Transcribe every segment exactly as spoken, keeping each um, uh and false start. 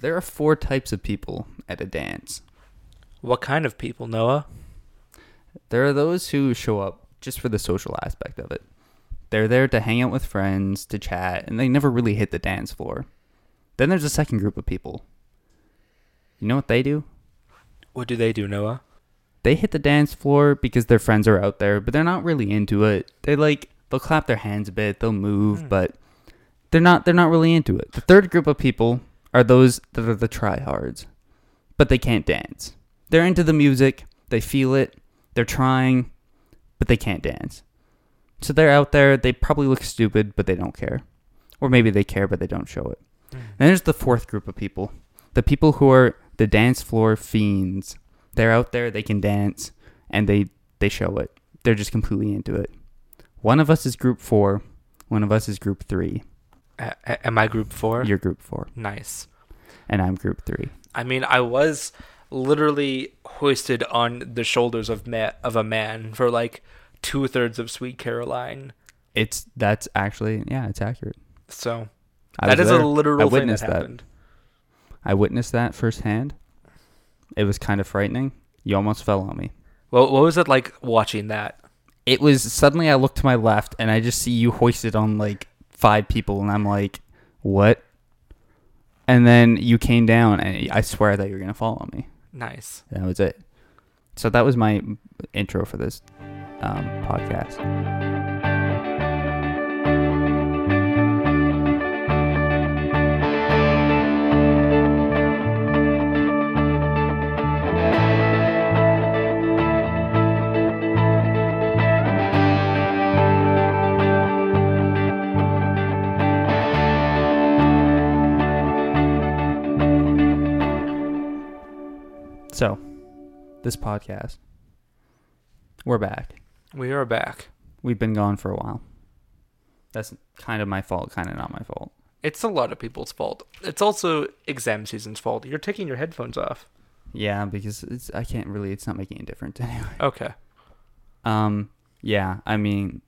There are four types of people at a dance. What kind of people, Noah? There are those who show up just for the social aspect of it. They're there to hang out with friends, to chat, and they never really hit the dance floor. Then there's a second group of people. You know what they do? What do they do, Noah? They hit the dance floor because their friends are out there, but they're not really into it. They like, they'll clap their hands a bit, they'll move, mm. but they're not, they're not really into it. The third group of people are those that are the tryhards, but they can't dance. They're into the music, they feel it, they're trying, but they can't dance. So they're out there, they probably look stupid, but they don't care. Or maybe they care, but they don't show it. Mm. And there's the fourth group of people, the people who are the dance floor fiends. They're out there, they can dance, and they, they show it. They're just completely into it. One of us is group four, one of us is group three. Uh, am I group four? You're group four. Nice. And I'm group three. I mean, I was literally hoisted on the shoulders of ma- of a man for like two-thirds of Sweet Caroline. It's that's actually, yeah, it's accurate. So that is there. a literal I thing that happened. That. I witnessed that firsthand. It was kind of frightening. You almost fell on me. Well, what was it like watching that? It was suddenly I looked to my left and I just see you hoisted on like five people and I'm like, what? And then you came down and I swear I thought you were going to fall on me. Nice. That was it. So that was my intro for this um, podcast. So, this podcast, we're back. We are back. We've been gone for a while. That's kind of my fault, kind of not my fault. It's a lot of people's fault. It's also exam season's fault. You're taking your headphones off. Yeah, because it's I can't really, it's not making a difference anyway. Okay. Um. Yeah, I mean,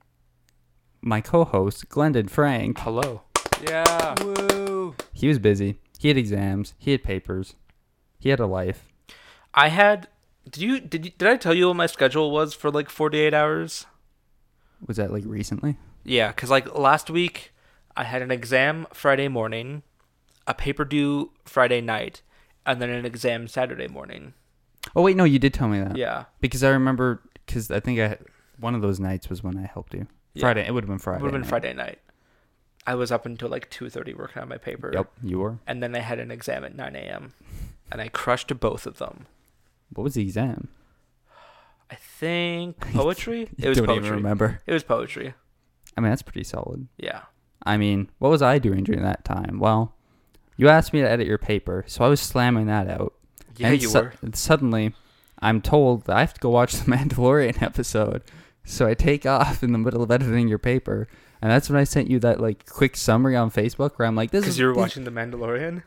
my co-host, Glendon Frank. Hello. Yeah. Woo. He was busy. He had exams. He had papers. He had a life. I had, did you, did you, did I tell you what my schedule was for like forty-eight hours? Was that like recently? Yeah, because like last week I had an exam Friday morning, a paper due Friday night, and then an exam Saturday morning. Oh, wait, no, you did tell me that. Yeah. Because I remember, because I think I one of those nights was when I helped you. Friday, yeah. It would have been Friday It would have been night. Friday night. I was up until like two thirty working on my paper. Yep, you were. And then I had an exam at nine a.m. and I crushed both of them. What was the exam? I think poetry. It was don't poetry. Even remember. It was poetry. I mean, that's pretty solid. Yeah. I mean, what was I doing during that time? Well, you asked me to edit your paper, so I was slamming that out. Yeah, and you su- were. And suddenly, I'm told that I have to go watch The Mandalorian episode. So I take off in the middle of editing your paper, and that's when I sent you that like quick summary on Facebook where I'm like, "This is." Because you were watching The Mandalorian?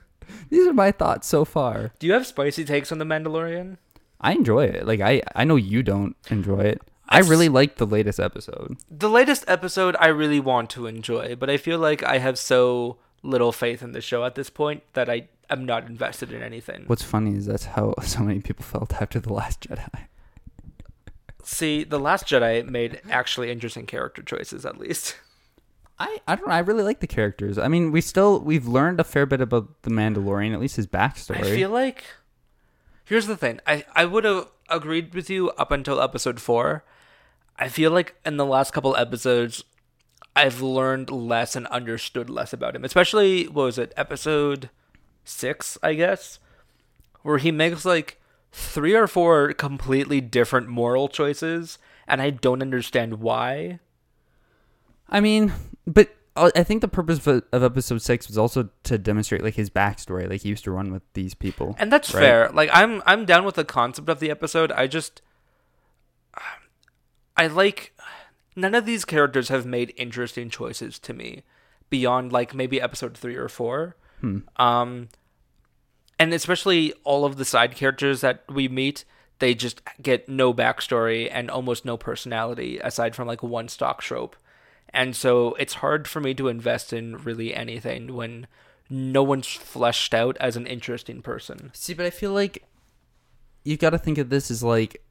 These are my thoughts so far. Do you have spicy takes on The Mandalorian? I enjoy it. Like, I, I know you don't enjoy it. I really like the latest episode. The latest episode I really want to enjoy, but I feel like I have so little faith in the show at this point that I am not invested in anything. What's funny is that's how so many people felt after The Last Jedi. See, The Last Jedi made actually interesting character choices, at least. I, I don't know. I really like the characters. I mean, we still, we've learned a fair bit about The Mandalorian, at least his backstory. I feel like... Here's the thing. I, I would have agreed with you up until episode four. I feel like in the last couple episodes, I've learned less and understood less about him. Especially, what was it, episode six, I guess? Where he makes like three or four completely different moral choices, and I don't understand why. I mean, but I think the purpose of, of episode six was also to demonstrate like his backstory, like he used to run with these people, and that's right? Fair. Like I'm, I'm down with the concept of the episode. I just, I like none of these characters have made interesting choices to me beyond like maybe episode three or four, hmm. um, and especially all of the side characters that we meet. They just get no backstory and almost no personality aside from like one stock trope. And so it's hard for me to invest in really anything when no one's fleshed out as an interesting person. See, but I feel like you got to think of this as like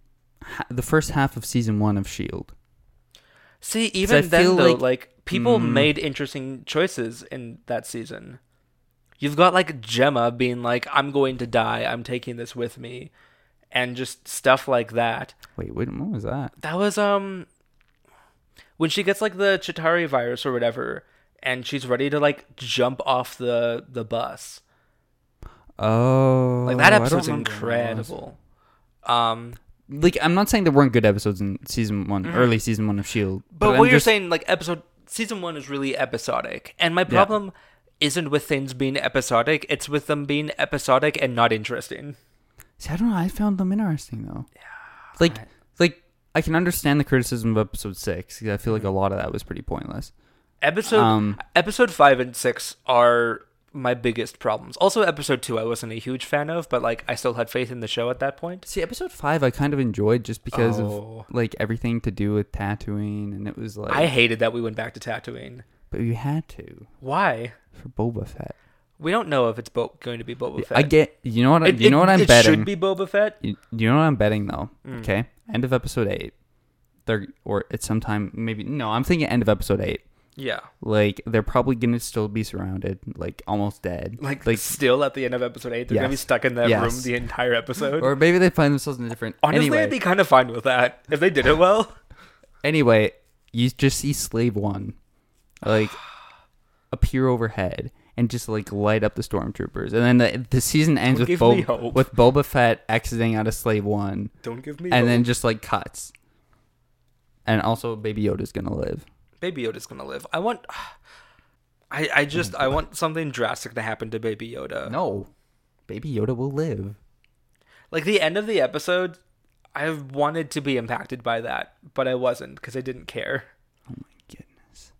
ha- the first half of season one of S H I E L D. See, even then, though, like, like people mm, made interesting choices in that season. You've got like Gemma being like, I'm going to die, I'm taking this with me, and just stuff like that. Wait, wait, what was that? That was, um, when she gets like the Chitauri virus or whatever, and she's ready to like jump off the, the bus. Oh, like that episode's incredible. Um, like I'm not saying there weren't good episodes in season one, mm-hmm. early season one of S H I E L D. But, but what I'm you're just... saying, like episode season one is really episodic, and my problem yeah. isn't with things being episodic; it's with them being episodic and not interesting. See, I don't know. I found them interesting though. Yeah, like, right. like I can understand the criticism of episode six because I feel like a lot of that was pretty pointless. Episode um, episode five and six are my biggest problems. Also, episode two I wasn't a huge fan of, but like I still had faith in the show at that point. See, episode five I kind of enjoyed just because oh. of like everything to do with Tatooine, and it was like I hated that we went back to Tatooine. But you had to. Why? For Boba Fett. We don't know if it's Bo- going to be Boba Fett. I get you know what I, it, you know what I'm it betting. It should be Boba Fett. You, you know what I'm betting though. Mm. Okay, end of episode eight, they're, or it's sometime maybe. No, I'm thinking end of episode eight. Yeah. Like, they're probably going to still be surrounded, like, almost dead. Like, like still at the end of episode eight, they're yes. going to be stuck in that yes. room the entire episode. Or maybe they find themselves in a different... Honestly, anyway. I'd be kind of fine with that, if they did it well. Anyway, you just see Slave One, like, appear overhead and just, like, light up the stormtroopers. And then the, the season ends with, Bo- with Boba Fett exiting out of Slave One. Don't give me And hope. Then just, like, cuts. And also, Baby Yoda's going to live. Baby Yoda's gonna live. I want. I I just I want something drastic to happen to Baby Yoda. No, Baby Yoda will live. Like the end of the episode, I wanted to be impacted by that, but I wasn't because I didn't care. Oh my goodness!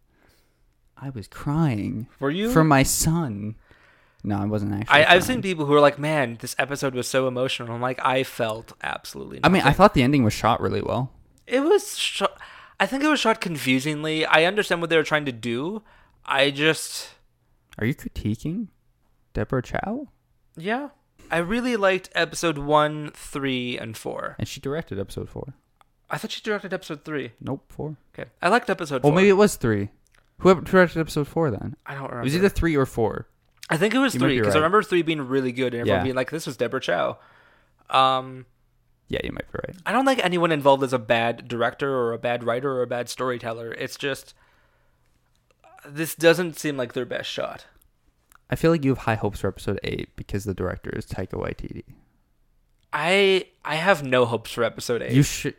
I was crying. Were you? For my son. No, I wasn't actually. I, I've seen people who are like, "Man, this episode was so emotional." I'm like, I felt absolutely nothing. I mean, I thought the ending was shot really well. It was shot. I think it was shot confusingly. I understand what they were trying to do. I just... Are you critiquing Deborah Chow? Yeah. I really liked episode one, three, and four. And she directed episode four. I thought she directed episode three. Nope, four. Okay. I liked episode four. Well, maybe it was three. Who directed episode four then? I don't remember. It was either three or four. I think it was you three, because right. I remember three being really good and everyone yeah. being like, this was Deborah Chow. Um... Yeah, you might be right. I don't think anyone involved is a bad director or a bad writer or a bad storyteller. It's just, this doesn't seem like their best shot. I feel like you have high hopes for episode eight because the director is Taika Waititi. I I have no hopes for episode eight. You should.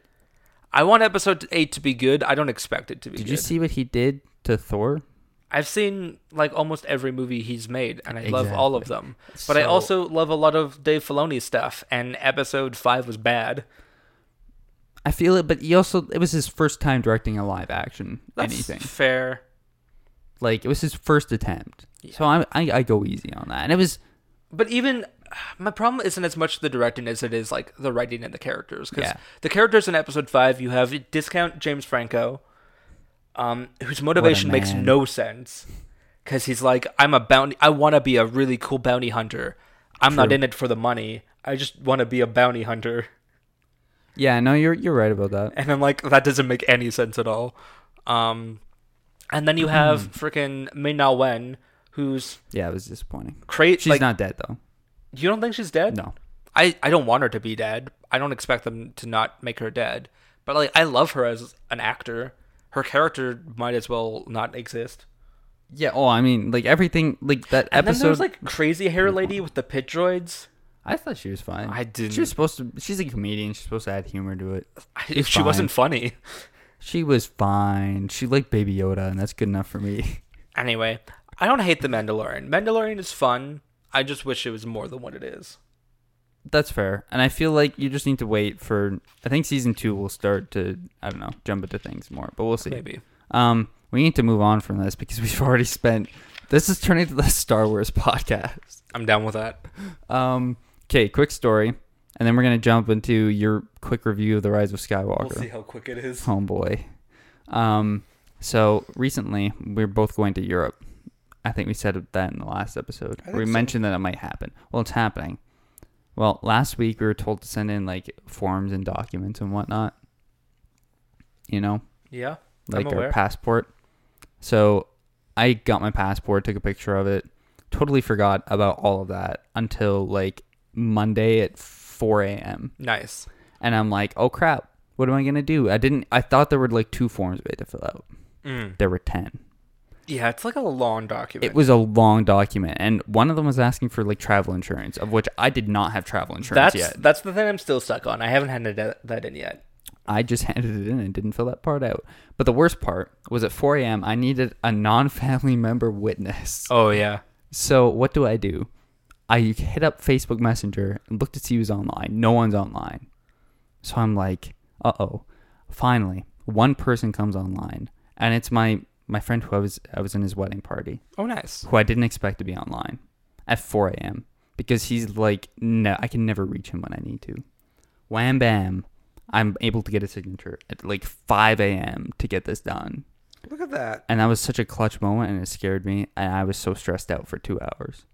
I want episode eight to be good. I don't expect it to be good. Did you see what he did to Thor? I've seen like almost every movie he's made, and I exactly. love all of them. But so, I also love a lot of Dave Filoni stuff, and episode five was bad. I feel it, but he also, it was his first time directing a live action That's anything. Fair. Like, it was his first attempt. Yeah. So I, I I go easy on that. And it was... But even, my problem isn't as much the directing as it is like the writing and the characters. Because yeah. the characters in episode five, you have discount James Franco, Um, whose motivation makes no sense, because he's like, I'm a bounty. I want to be a really cool bounty hunter. I'm True. Not in it for the money. I just want to be a bounty hunter. Yeah, no, you're you're right about that. And I'm like, that doesn't make any sense at all. Um, and then you have mm. freaking Mei-Na Wen, who's yeah, it was disappointing. Cra- she's like, not dead though. You don't think she's dead? No, I I don't want her to be dead. I don't expect them to not make her dead. But like, I love her as an actor. Her character might as well not exist. Yeah, oh, I mean, like, everything, like, that and episode... And then there was, like, crazy hair lady with the pit droids. I thought she was fine. I didn't. She was supposed to... She's a comedian. She's supposed to add humor to it. She, was she wasn't funny. She was fine. She liked Baby Yoda, and that's good enough for me. Anyway, I don't hate The Mandalorian. Mandalorian is fun. I just wish it was more than what it is. That's fair. And I feel like you just need to wait for... I think season two will start to, I don't know, jump into things more. But we'll see. Maybe. Um, we need to move on from this because we've already spent... This is turning into the Star Wars podcast. I'm down with that. Um, okay, quick story. And then we're going to jump into your quick review of The Rise of Skywalker. We'll see how quick it is. Oh, boy. Um, so, recently, we we're both going to Europe. I think we said that in the last episode. We so. mentioned that it might happen. Well, it's happening. Well, last week we were told to send in like forms and documents and whatnot. You know? Yeah. Like I'm aware. Our passport. So I got my passport, took a picture of it. Totally forgot about all of that until like Monday at four a.m. Nice. And I'm like, oh crap, what am I going to do? I didn't, I thought there were like two forms we had to fill out. Mm. There were ten. Yeah, it's like a long document. It was a long document, and one of them was asking for like travel insurance, of which I did not have travel insurance that's, yet. That's the thing I'm still stuck on. I haven't handed that in yet. I just handed it in and didn't fill that part out. But the worst part was at four a.m. I needed a non-family member witness. Oh, yeah. So what do I do? I hit up Facebook Messenger and looked to see who's online. No one's online. So I'm like, uh-oh. Finally, one person comes online, and it's my... My friend who I was I was in his wedding party. Oh, nice. Who I didn't expect to be online at four a.m. Because he's like, no, I can never reach him when I need to. Wham, bam. I'm able to get a signature at like five a.m. to get this done. Look at that. And that was such a clutch moment, and it scared me. And I was so stressed out for two hours.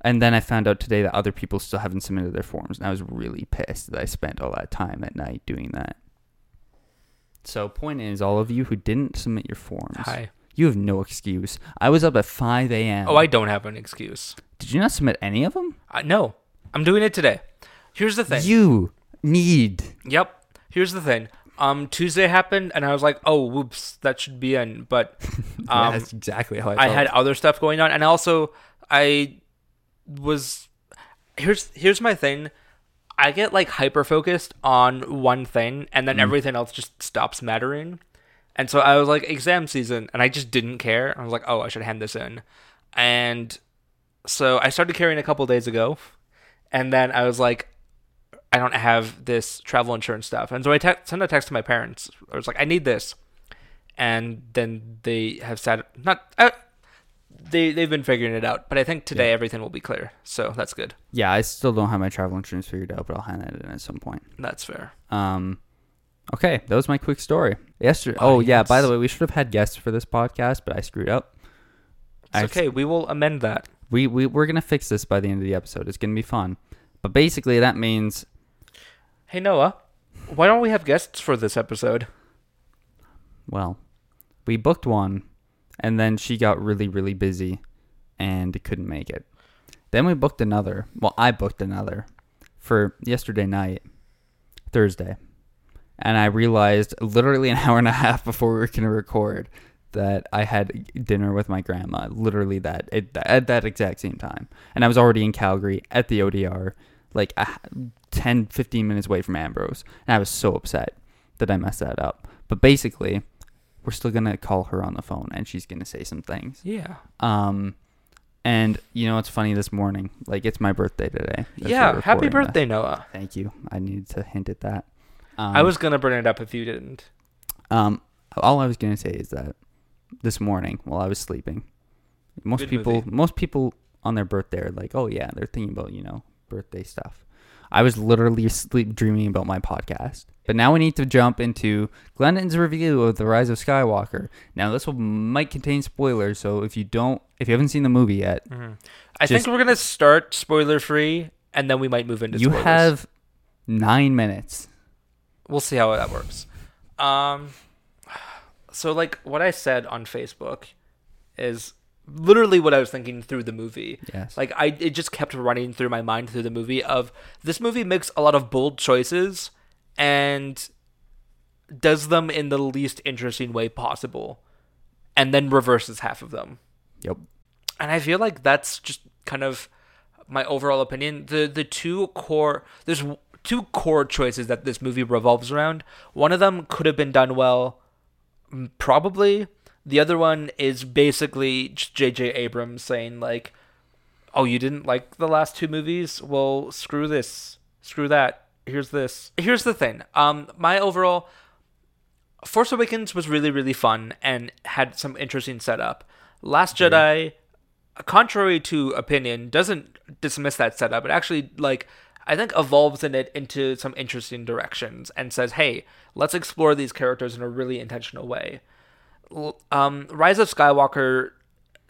And then I found out today that other people still haven't submitted their forms. And I was really pissed that I spent all that time at night doing that. So, point is, all of you who didn't submit your forms, hi, you have no excuse. I was up at five a.m. Oh, I don't have an excuse. Did you not submit any of them? Uh, no. I'm doing it today. Here's the thing. You need. Yep. Here's the thing. Um, Tuesday happened, and I was like, oh, whoops, that should be in. But um, yeah, that's exactly how I felt. I had other stuff going on, and also, I was... Here's Here's my thing. I get like hyper focused on one thing, and then mm. everything else just stops mattering. And so I was like, exam season, and I just didn't care. I was like, oh, I should hand this in. And so I started caring a couple days ago, and then I was like, I don't have this travel insurance stuff. And so I te- sent a text to my parents. I was like, I need this. And then they have said, not. I- They, they've been figuring it out, but I think today yeah. everything will be clear, so that's good. Yeah, I still don't have my travel insurance figured out, but I'll hand it in at some point. That's fair. Um, okay, that was my quick story. Yesterday. Oh, oh yes. Yeah, by the way, we should have had guests for this podcast, but I screwed up. It's I, okay, we will amend that. We, we, we're going to fix this by the end of the episode. It's going to be fun. But basically, that means... Hey, Noah, why don't we have guests for this episode? Well, we booked one. And then she got really, really busy and couldn't make it. Then we booked another. Well, I booked another for yesterday night, Thursday. And I realized literally an hour and a half before we were going to record that I had dinner with my grandma. Literally that at, at that exact same time. And I was already in Calgary at the O D R, like ten, fifteen minutes away from Ambrose. And I was so upset that I messed that up. But basically... We're still going to call her on the phone, and she's going to say some things. Yeah. Um, and, you know, it's funny this morning. Like, it's my birthday today. Yeah, happy birthday, this. Noah. Thank you. I needed to hint at that. Um, I was going to bring it up if you didn't. Um, all I was going to say is that this morning, while I was sleeping, most Good people movie. most people on their birthday are like, oh, yeah, they're thinking about, you know, birthday stuff. I was literally sleep dreaming about my podcast. But now we need to jump into Glennon's review of The Rise of Skywalker. Now, this will, might contain spoilers, so if you don't, if you haven't seen the movie yet... Mm-hmm. I just, think we're going to start spoiler-free, and then we might move into you spoilers. You have nine minutes. We'll see how that works. Um, so, like, what I said on Facebook is... literally what I was thinking through the movie. Yes. Like, I it just kept running through my mind through the movie of, this movie makes a lot of bold choices and does them in the least interesting way possible and then reverses half of them. Yep. And I feel like that's just kind of my overall opinion. The the two core... There's two core choices that this movie revolves around. One of them could have been done well, probably... The other one is basically J J. Abrams saying, like, oh, you didn't like the last two movies? Well, screw this. Screw that. Here's this. Here's the thing. Um, my overall... Force Awakens was really, really fun and had some interesting setup. Last yeah. Jedi, contrary to opinion, doesn't dismiss that setup. It actually, like... I think evolves in it into some interesting directions and says, hey, let's explore these characters in a really intentional way. Um, Rise of Skywalker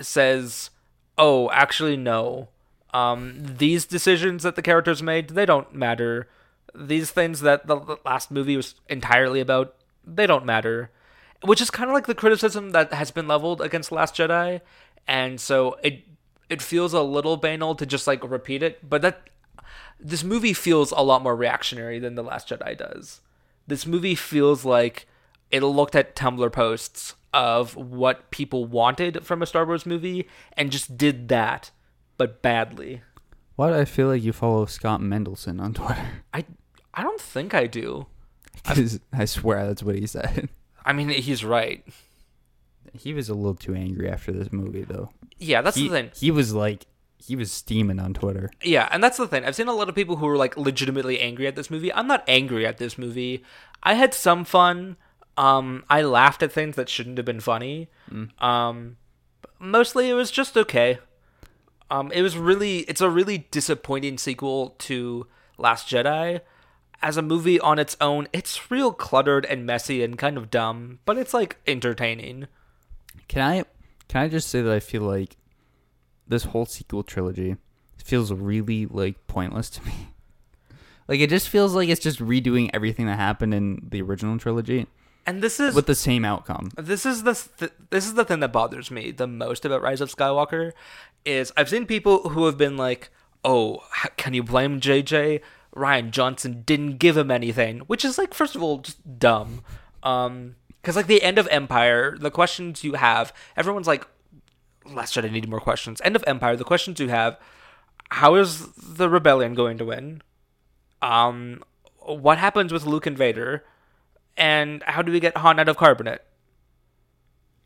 says, oh, actually, no. Um, these decisions that the characters made, they don't matter. These things that the last movie was entirely about, they don't matter. Which is kind of like the criticism that has been leveled against Last Jedi. And so it it feels a little banal to just, like, repeat it. But that this movie feels a lot more reactionary than The Last Jedi does. This movie feels like it looked at Tumblr posts of what people wanted from a Star Wars movie and just did that, but badly. Why do I feel like you follow Scott Mendelson on Twitter? I, I don't think I do. Because I swear that's what he said. I mean, he's right. He was a little too angry after this movie, though. Yeah, that's he, the thing. He was like, he was steaming on Twitter. Yeah, and that's the thing. I've seen a lot of people who were like legitimately angry at this movie. I'm not angry at this movie. I had some fun. Um, I laughed at things that shouldn't have been funny. Mm. Um, mostly it was just okay. Um, it was really, it's a really disappointing sequel to Last Jedi. As a movie on its own, it's real cluttered and messy and kind of dumb, but it's like entertaining. Can I, can I just say that I feel like this whole sequel trilogy feels really like pointless to me. Like it just feels like it's just redoing everything that happened in the original trilogy. And this is with the same outcome. This is the th- this is the thing that bothers me the most about Rise of Skywalker is I've seen people who have been like, "Oh, can you blame J J? Rian Johnson didn't give him anything," which is like, first of all, just dumb. Um, because like the end of Empire, the questions you have, everyone's like, "Last Jedi needed more questions." End of Empire, the questions you have: how is the rebellion going to win? Um, what happens with Luke and Vader? And how do we get Han out of carbonate?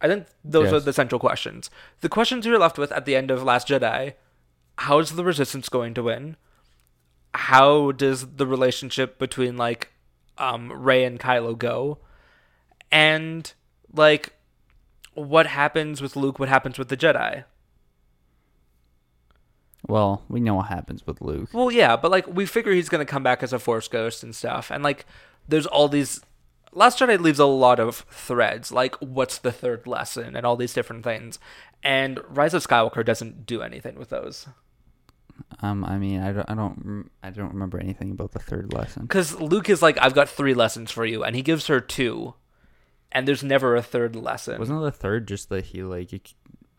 I think those yes. are the central questions. The questions you're left with at the end of Last Jedi: how is the Resistance going to win? How does the relationship between, like, um, Rey and Kylo go? And, like, what happens with Luke? What happens with the Jedi? Well, we know what happens with Luke. Well, yeah, but, like, we figure he's going to come back as a Force ghost and stuff. And, like, there's all these... Last Jedi leaves a lot of threads, like what's the third lesson and all these different things. And Rise of Skywalker doesn't do anything with those. Um, I mean, I don't, I don't, I don't remember anything about the third lesson. Because Luke is like, "I've got three lessons for you," and he gives her two, and there's never a third lesson. Wasn't the third just that he like he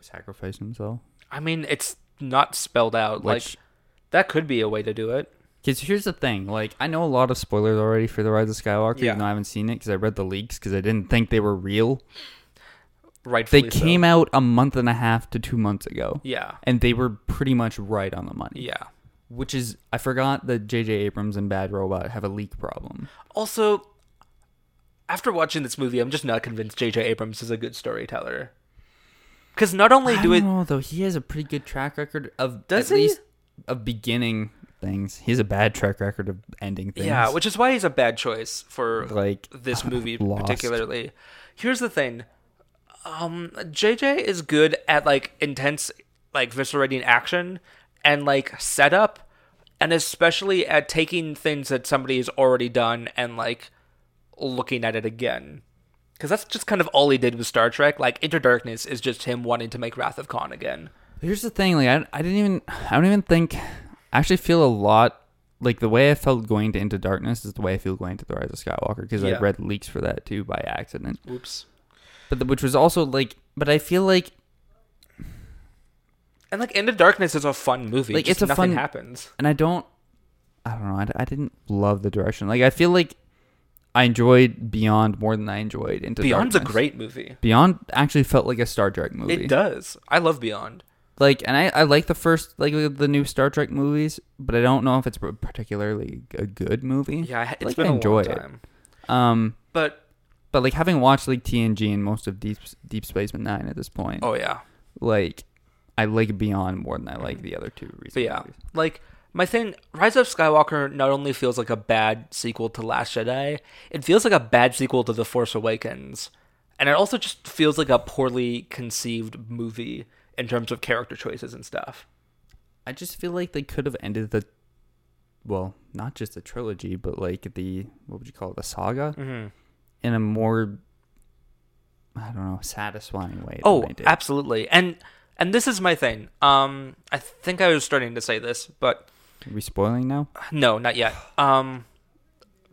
sacrificed himself? I mean, it's not spelled out. Which... Like, that could be a way to do it. Because here's the thing, like, I know a lot of spoilers already for The Rise of Skywalker, yeah. even though I haven't seen it, because I read the leaks, because I didn't think they were real. Rightfully They so. Came out a month and a half to two months ago. Yeah. And they were pretty much right on the money. Yeah. Which is, I forgot that J J. Abrams and Bad Robot have a leak problem. Also, after watching this movie, I'm just not convinced J J. Abrams is a good storyteller. Because not only do I don't it... know, though, he has a pretty good track record of, Does at he? least, of beginning... things. He has a bad track record of ending things. Yeah, which is why he's a bad choice for like this movie Lost. Particularly. Here's the thing. Um J J is good at like intense like viscerating action and like setup, and especially at taking things that somebody has already done and like looking at it again. Cuz that's just kind of all he did with Star Trek. Like Into Darkness is just him wanting to make Wrath of Khan again. Here's the thing, like I, I didn't even I don't even think I actually feel a lot, like, the way I felt going to Into Darkness is the way I feel going to The Rise of Skywalker, because yeah. I read leaks for that, too, by accident. Oops. But the, which was also, like, but I feel like... And, like, Into Darkness is a fun movie. Like, it's a nothing fun, happens. And I don't, I don't know, I, I didn't love the direction. Like, I feel like I enjoyed Beyond more than I enjoyed Into Beyond's Darkness. Beyond's a great movie. Beyond actually felt like a Star Trek movie. It does. I love Beyond. Like, and I, I like the first, like, the new Star Trek movies, but I don't know if it's particularly a good movie. Yeah, it's like, been I enjoy a long time. It. Um, but, but, like, having watched, like, T N G and most of Deep Deep Space Nine at this point. Oh, yeah. Like, I like Beyond more than I like the other two recent but yeah, movies. Like, my thing, Rise of Skywalker not only feels like a bad sequel to Last Jedi, it feels like a bad sequel to The Force Awakens. And it also just feels like a poorly conceived movie. In terms of character choices and stuff. I just feel like they could have ended the... Well, not just the trilogy, but like the... What would you call it? The saga? Mm-hmm. In a more... I don't know, satisfying way. Oh, absolutely. And And this is my thing. Um, I think I was starting to say this, but... Are we spoiling now? No, not yet. Um,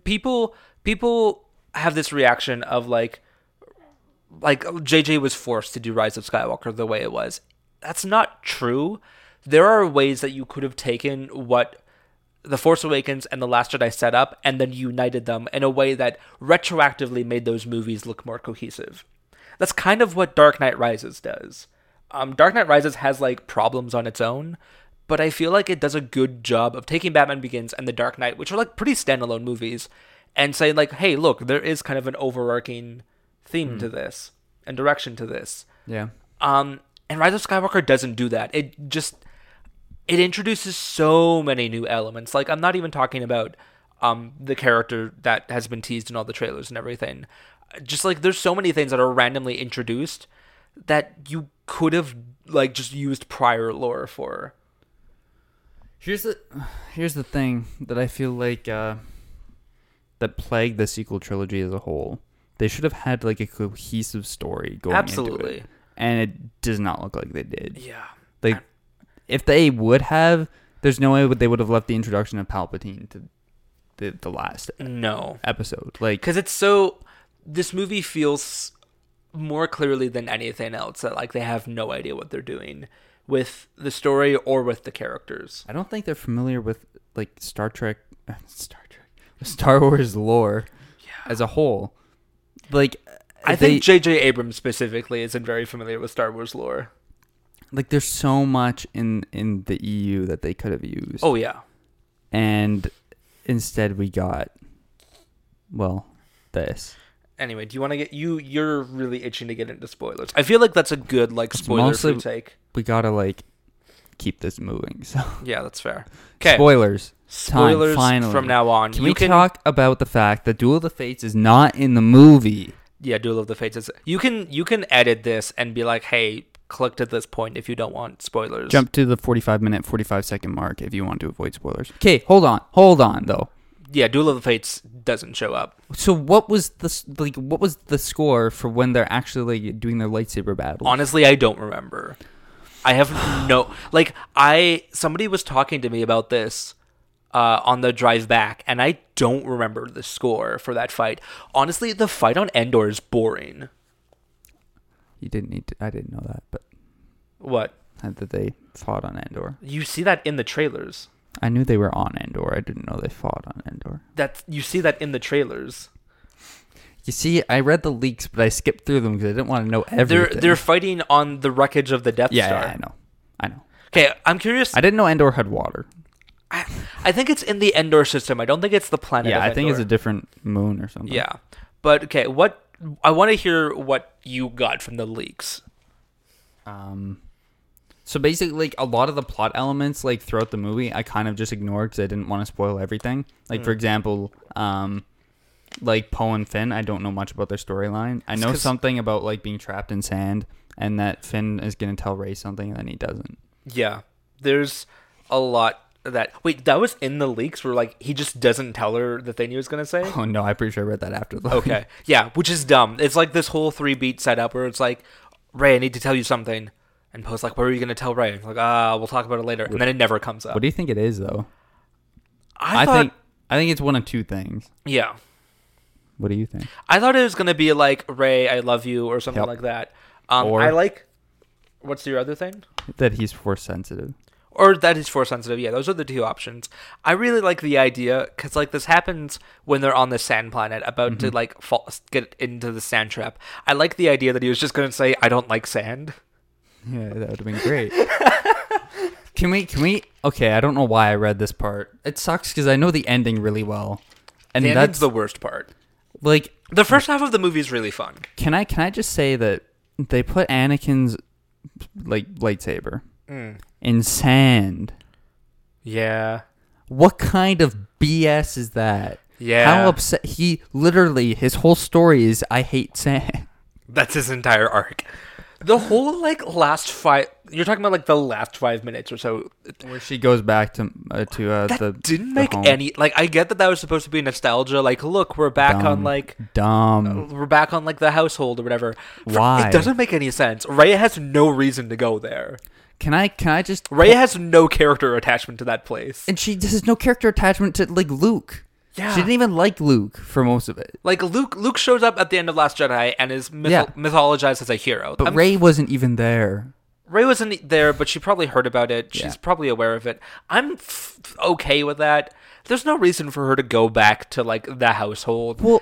people people have this reaction of, like, like J J was forced to do Rise of Skywalker the way it was. That's not true. There are ways that you could have taken what The Force Awakens and The Last Jedi set up and then united them in a way that retroactively made those movies look more cohesive. That's kind of what Dark Knight Rises does. Um, Dark Knight Rises has, like, problems on its own, but I feel like it does a good job of taking Batman Begins and The Dark Knight, which are, like, pretty standalone movies, and saying, like, hey, look, there is kind of an overarching theme mm. to this and direction to this. Yeah. Um, and Rise of Skywalker doesn't do that. It just... It introduces so many new elements. Like, I'm not even talking about um, the character that has been teased in all the trailers and everything. Just, like, there's so many things that are randomly introduced that you could have, like, just used prior lore for. Here's the here's the thing that I feel like uh, that plagued the sequel trilogy as a whole. They should have had, like, a cohesive story going Absolutely. into it. And it does not look like they did. Yeah. Like... I- If they would have, there's no way they would have left the introduction of Palpatine to the, the last no. episode. Like, because it's so... This movie feels more clearly than anything else that, like, they have no idea what they're doing with the story or with the characters. I don't think they're familiar with, like, Star Trek... Star Trek... Star Wars lore yeah. as a whole. Like, I they, think J J. Abrams specifically isn't very familiar with Star Wars lore. Like, there's so much in, in the E U that they could have used. Oh, yeah. And instead we got, well, this. Anyway, do you want to get... you? You're really itching to get into spoilers. I feel like that's a good, like, spoiler-free take. We got to, like, keep this moving, so... Yeah, that's fair. Okay. Spoilers. Spoilers time, from now on. Can you we can... talk about the fact that Duel of the Fates is not in the movie? Yeah, Duel of the Fates is... You can, you can edit this and be like, hey... clicked at this point if you don't want spoilers. Jump to the forty-five minute, forty-five second mark if you want to avoid spoilers. Okay, hold on. Hold on, though. Yeah, Duel of the Fates doesn't show up. So what was the like? What was the score for when they're actually like, doing their lightsaber battle? Honestly, I don't remember. I have no... Like, I... Somebody was talking to me about this uh, on the drive back, and I don't remember the score for that fight. Honestly, the fight on Endor is boring. You didn't need to... I didn't know that, but... What? That they fought on Endor. You see that in the trailers. I knew they were on Endor. I didn't know they fought on Endor. That's, you see that in the trailers. You see, I read the leaks, but I skipped through them because I didn't want to know everything. They're, they're fighting on the wreckage of the Death yeah, Star. Yeah, I know. I know. Okay, I'm curious... I didn't know Endor had water. I, I think it's in the Endor system. I don't think it's the planet Yeah, I Endor. think it's a different moon or something. Yeah. But, okay, what... I want to hear what you got from the leaks. Um, so basically, like, a lot of the plot elements, like, throughout the movie, I kind of just ignored because I didn't want to spoil everything. Like, mm. for example, um, like, Poe and Finn, I don't know much about their storyline. I know something about, like, being trapped in sand and that Finn is going to tell Rey something and then he doesn't. Yeah. There's a lot of that. Wait, that was in the leaks where, like, he just doesn't tell her the thing he was going to say? Oh, no, I'm pretty sure I read that after the Okay. Yeah, which is dumb. It's like this whole three-beat setup where it's like, Rey, I need to tell you something. And Poe's like, what are you going to tell Rey? Like, ah, we'll talk about it later. And then it never comes up. What do you think it is, though? I, I thought... think I think it's one of two things. Yeah. What do you think? I thought it was going to be like, Rey, I love you, or something yep. like that. Um, or... I like... What's your other thing? That he's Force-sensitive. Or that is force sensitive. Yeah, those are the two options. I really like the idea because like this happens when they're on the sand planet about mm-hmm. to like fall, get into the sand trap. I like the idea that he was just going to say, "I don't like sand." Yeah, that would have been great. can we? Can we? Okay, I don't know why I read this part. It sucks because I know the ending really well, and the that's the worst part. Like the first half of the movie is really fun. Can I? Can I just say that they put Anakin's like lightsaber. Mm. In sand. Yeah. What kind of B S is that? Yeah. How upset... He literally... His whole story is, I hate sand. That's his entire arc. The whole, like, last five... You're talking about, like, the last five minutes or so. Where she goes back to uh, to uh, that the didn't the make home. Any... Like, I get that that was supposed to be nostalgia. Like, look, we're back dumb. on, like... Dumb. Uh, we're back on, like, the household or whatever. Why? It doesn't make any sense. Rey has no reason to go there. Can I Can I just... Rey has no character attachment to that place. And she has no character attachment to, like, Luke. Yeah. She didn't even like Luke for most of it. Like, Luke Luke shows up at the end of Last Jedi and is myth- yeah. mythologized as a hero. But I'm, Rey wasn't even there. Rey wasn't there, but she probably heard about it. She's yeah. probably aware of it. I'm f- okay with that. There's no reason for her to go back to, like, the household. Well,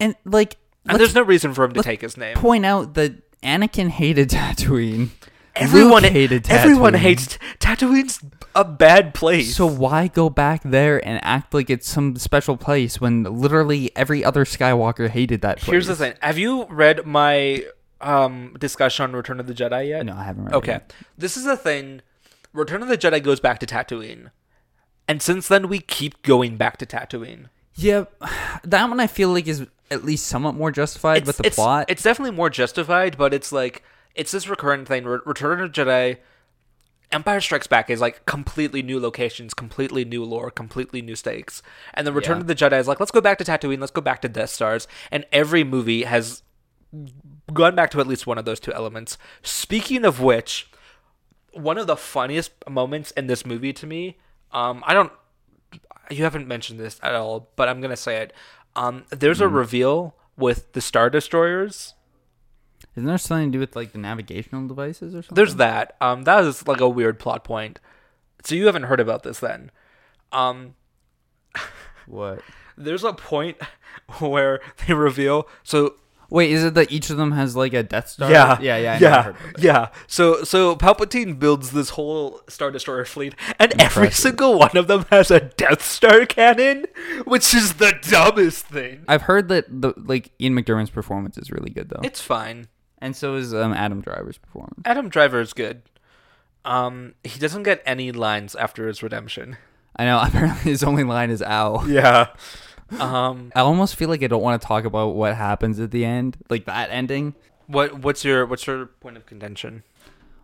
and, like... And there's no reason for him to take his name. Point out that Anakin hated Tatooine. Everyone Luke hated Tatooine. Everyone hates Tatooine's a bad place. So why go back there and act like it's some special place when literally every other Skywalker hated that place? Here's the thing. Have you read my um, discussion on Return of the Jedi yet? No, I haven't read okay. it yet. Okay. This is the thing. Return of the Jedi goes back to Tatooine. And since then, we keep going back to Tatooine. Yeah. That one I feel like is at least somewhat more justified it's, with the it's, plot. It's definitely more justified, but it's like... It's this recurrent thing. Return of the Jedi, Empire Strikes Back is like completely new locations, completely new lore, completely new stakes. And then Return yeah. of the Jedi is like, let's go back to Tatooine, let's go back to Death Stars. And every movie has gone back to at least one of those two elements. Speaking of which, one of the funniest moments in this movie to me, um, I don't, you haven't mentioned this at all, but I'm going to say it. Um, there's mm. a reveal with the Star Destroyers. Isn't there something to do with, like, the navigational devices or something? There's that. Um, that is, like, a weird plot point. So you haven't heard about this then. Um, what? There's a point where they reveal... So wait, is it that each of them has, like, a Death Star? Yeah. Yeah, yeah, I yeah, heard about that. Yeah. So, so Palpatine builds this whole Star Destroyer fleet, and Impressive. every single one of them has a Death Star cannon, which is the dumbest thing. I've heard that, the like, Ian McDermid's performance is really good, though. It's fine. And so is um, Adam Driver's performance. Adam Driver is good. Um, he doesn't get any lines after his redemption. I know. Apparently, his only line is "ow." Yeah. Um, I almost feel like I don't want to talk about what happens at the end, like that ending. What What's your What's your point of contention?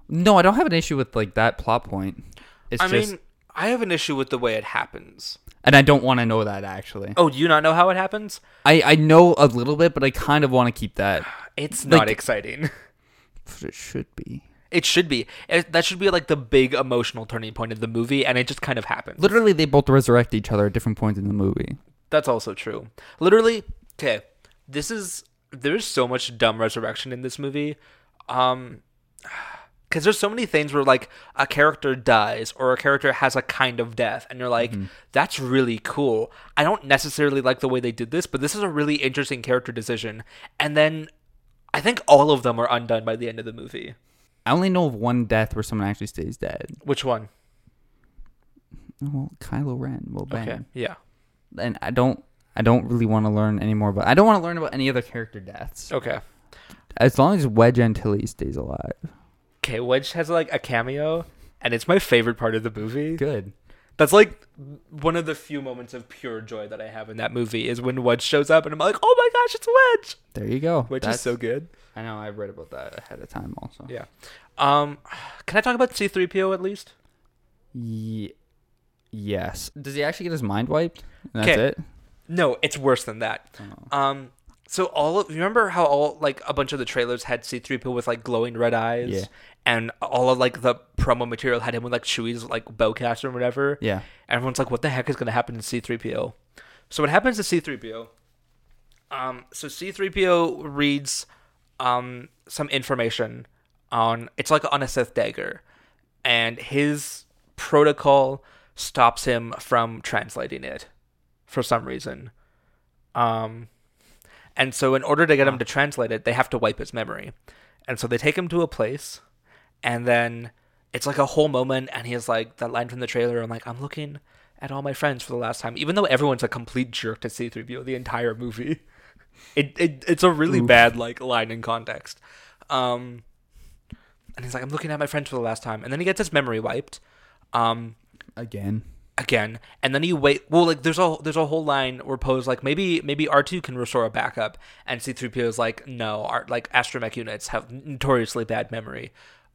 No, I don't have an issue with like that plot point. It's I just, mean, I have an issue with the way it happens. And I don't want to know that, actually. Oh, do you not know how it happens? I, I know a little bit, but I kind of want to keep that. It's not like, exciting. It should be. It should be. It, that should be, like, the big emotional turning point of the movie, and it just kind of happens. Literally, they both resurrect each other at different points in the movie. That's also true. Literally, okay, this is... There's so much dumb resurrection in this movie. Um... Because there's so many things where, like, a character dies or a character has a kind of death. And you're like, mm-hmm. that's really cool. I don't necessarily like the way they did this, but this is a really interesting character decision. And then I think all of them are undone by the end of the movie. I only know of one death where someone actually stays dead. Which one? Well, Kylo Ren. Well, bang. Okay, yeah. And I don't, I don't really want to learn anymore, but I don't want to learn about any other character deaths. Okay. As long as Wedge Antilles stays alive. Okay, Wedge has, like, a cameo, and it's my favorite part of the movie. Good. That's, like, one of the few moments of pure joy that I have in that movie is when Wedge shows up, and I'm like, oh my gosh, it's Wedge! There you go. Wedge That's, is so good. I know, I read about that ahead of time also. Yeah. Um, can I talk about C three P O at least? Ye- yes. Does he actually get his mind wiped? That's okay. it? No, it's worse than that. Oh. Um... So all of, you remember how all, like, a bunch of the trailers had C three P O with, like, glowing red eyes? Yeah. And all of, like, the promo material had him with, like, Chewie's, like, Bowcaster or whatever? Yeah. Everyone's like, what the heck is going to happen to C three P O? So what happens to C three P O? Um, so C three P O reads um, some information on, it's like on a Sith dagger. And his protocol stops him from translating it for some reason. Um... And so in order to get him to translate it, they have to wipe his memory. And so they take him to a place, and then it's like a whole moment, and he's like, that line from the trailer, I'm like, I'm looking at all my friends for the last time, even though everyone's a complete jerk to C three P O the entire movie. It, it It's a really Oof. bad like line in context. Um, and he's like, I'm looking at my friends for the last time. And then he gets his memory wiped. Um, Again. again. And then you wait. Well, like there's a there's a whole line where Poe's like, maybe maybe R two can restore a backup, and C three P O is like, no, our, like astromech units have notoriously bad memory,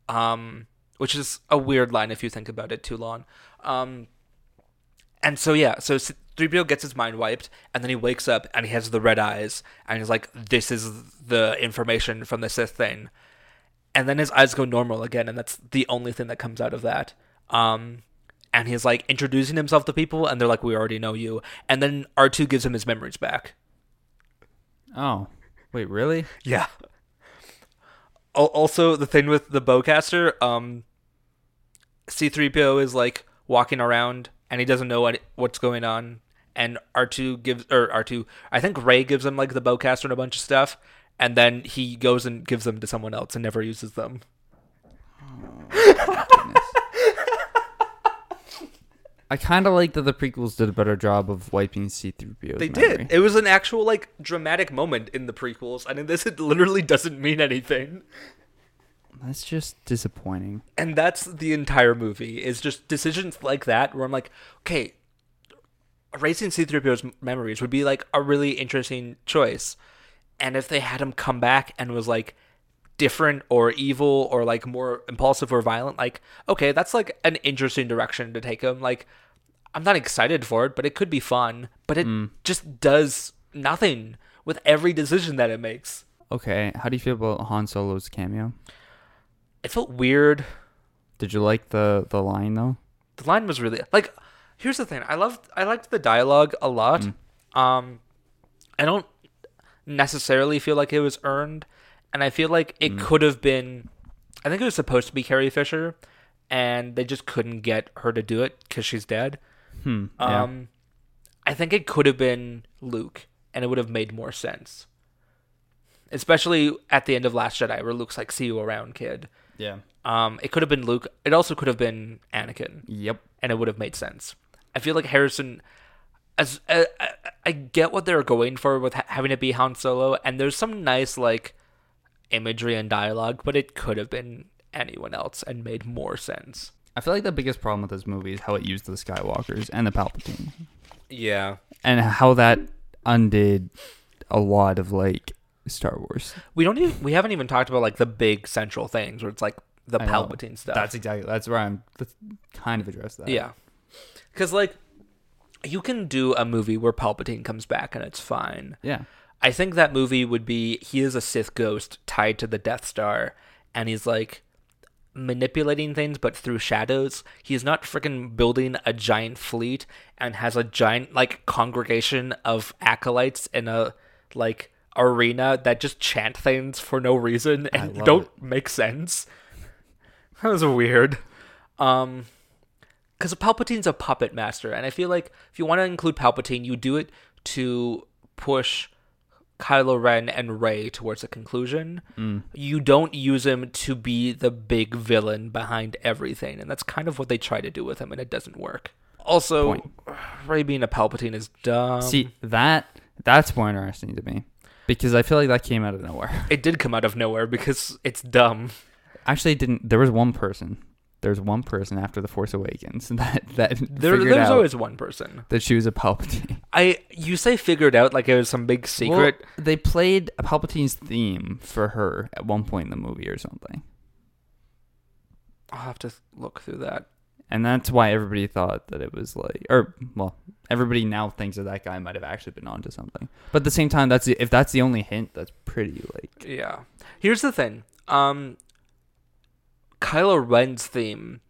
um, which is a weird line if you think about it too long. Um, and so yeah, so C three P O gets his mind wiped, and then he wakes up and he has the red eyes, and he's like, this is the information from the Sith thing. And then his eyes go normal again, and that's the only thing that comes out of that. Um, and he's, like, introducing himself to people, and they're like, we already know you. And then R two gives him his memories back. Oh. Wait, really? Yeah. Also, the thing with the Bowcaster, um, C three P O is, like, walking around, and he doesn't know what what's going on. And R two gives, or R two, I think Rey gives him, like, the Bowcaster and a bunch of stuff. And then he goes and gives them to someone else and never uses them. Oh, I kind of like that the prequels did a better job of wiping C three P O's They memory. Did. It was an actual, like, dramatic moment in the prequels. I mean, this it literally doesn't mean anything. That's just disappointing. And that's the entire movie, is just decisions like that where I'm like, okay, erasing C three P O's memories would be, like, a really interesting choice. And if they had him come back and was, like, different or evil or, like, more impulsive or violent, like, okay, that's, like, an interesting direction to take him. Like, I'm not excited for it, but it could be fun. But it mm. just does nothing with every decision that it makes. Okay, how do you feel about Han Solo's cameo? It felt weird. Did you like the, the line, though? The line was really... Like, here's the thing. I loved, I liked the dialogue a lot. Mm. Um, I don't... necessarily feel like it was earned, and I feel like it mm. could have been. I think it was supposed to be Carrie Fisher, and they just couldn't get her to do it because she's dead. Hmm, yeah. Um, I think it could have been Luke, and it would have made more sense, especially at the end of Last Jedi, where Luke's like, "See you around, kid." Yeah. Um, it could have been Luke. It also could have been Anakin. Yep. And it would have made sense. I feel like Harrison. As I, I, I get what they're going for with ha- having it be Han Solo, and there's some nice, like, imagery and dialogue, but it could have been anyone else and made more sense. I feel like the biggest problem with this movie is how it used the Skywalkers and the Palpatine. Yeah. And how that undid a lot of, like, Star Wars. We don't even, we haven't even talked about, like, the big central things where it's, like, the I Palpatine know. Stuff. That's exactly, that's where I'm, let's kind of address that. Yeah. Because, like, you can do a movie where Palpatine comes back and it's fine. Yeah. I think that movie would be, he is a Sith ghost tied to the Death Star, and he's, like, manipulating things, but through shadows. He's not freaking building a giant fleet and has a giant, like, congregation of acolytes in a, like, arena that just chant things for no reason and don't it. make sense. That was weird. Um... Because Palpatine's a puppet master, and I feel like if you want to include Palpatine, you do it to push Kylo Ren and Rey towards a conclusion. Mm. You don't use him to be the big villain behind everything, and that's kind of what they try to do with him, and it doesn't work. Also, point. Rey being a Palpatine is dumb. See, that that's more interesting to me, because I feel like that came out of nowhere. It did come out of nowhere, because it's dumb. Actually, it didn't. There was one person... There's one person after The Force Awakens that that there, figured there's out always one person that she was a Palpatine. I you say figured out like it was some big secret. Well, they played Palpatine's theme for her at one point in the movie or something. I'll have to look through that. And that's why everybody thought that it was like, or well, everybody now thinks that that guy might have actually been onto something. But at the same time, that's if that's the only hint, that's pretty like yeah. Here's the thing. Um. Kylo Ren's theme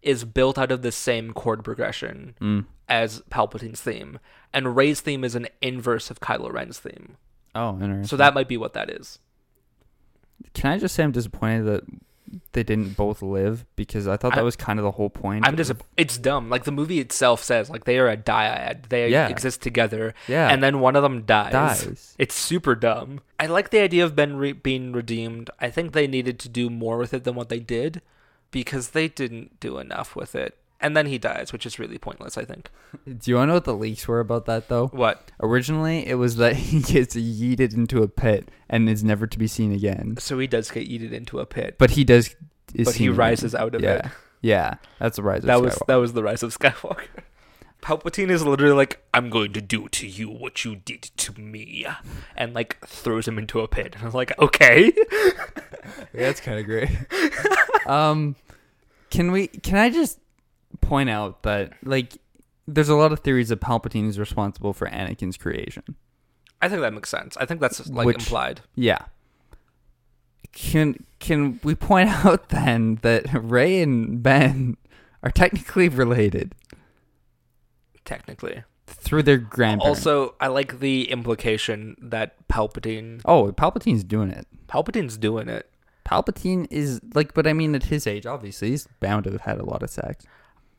is built out of the same chord progression mm. as Palpatine's theme, and Rey's theme is an inverse of Kylo Ren's theme. Oh, interesting. So that might be what that is. Can I just say I'm disappointed that they didn't both live, because I thought that I, was kind of the whole point. I'm of... disapp- It's dumb. Like, the movie itself says, like, they are a dyad. They yeah. exist together, yeah. and then one of them dies. dies. It's super dumb. I like the idea of Ben re- being redeemed. I think they needed to do more with it than what they did, because they didn't do enough with it. And then he dies, which is really pointless, I think. Do you want to know what the leaks were about that, though? What? Originally, it was that he gets yeeted into a pit and is never to be seen again. So he does get yeeted into a pit. But he does... But he rises again. out of yeah. it. Yeah, that's the Rise of that Skywalker. Was, that was the Rise of Skywalker. Palpatine is literally like, I'm going to do to you what you did to me, and like throws him into a pit. And I was like, okay. Yeah, that's kind of great. um, can we, can I just point out that like there's a lot of theories that Palpatine is responsible for Anakin's creation. I think that makes sense. I think that's like Which, implied. Yeah. Can, can we point out then that Rey and Ben are technically related? Technically. Through their grandparents. Also, I like the implication that Palpatine... Oh, Palpatine's doing it. Palpatine's doing it. Palpatine is, like, but I mean, at his age, obviously, he's bound to have had a lot of sex.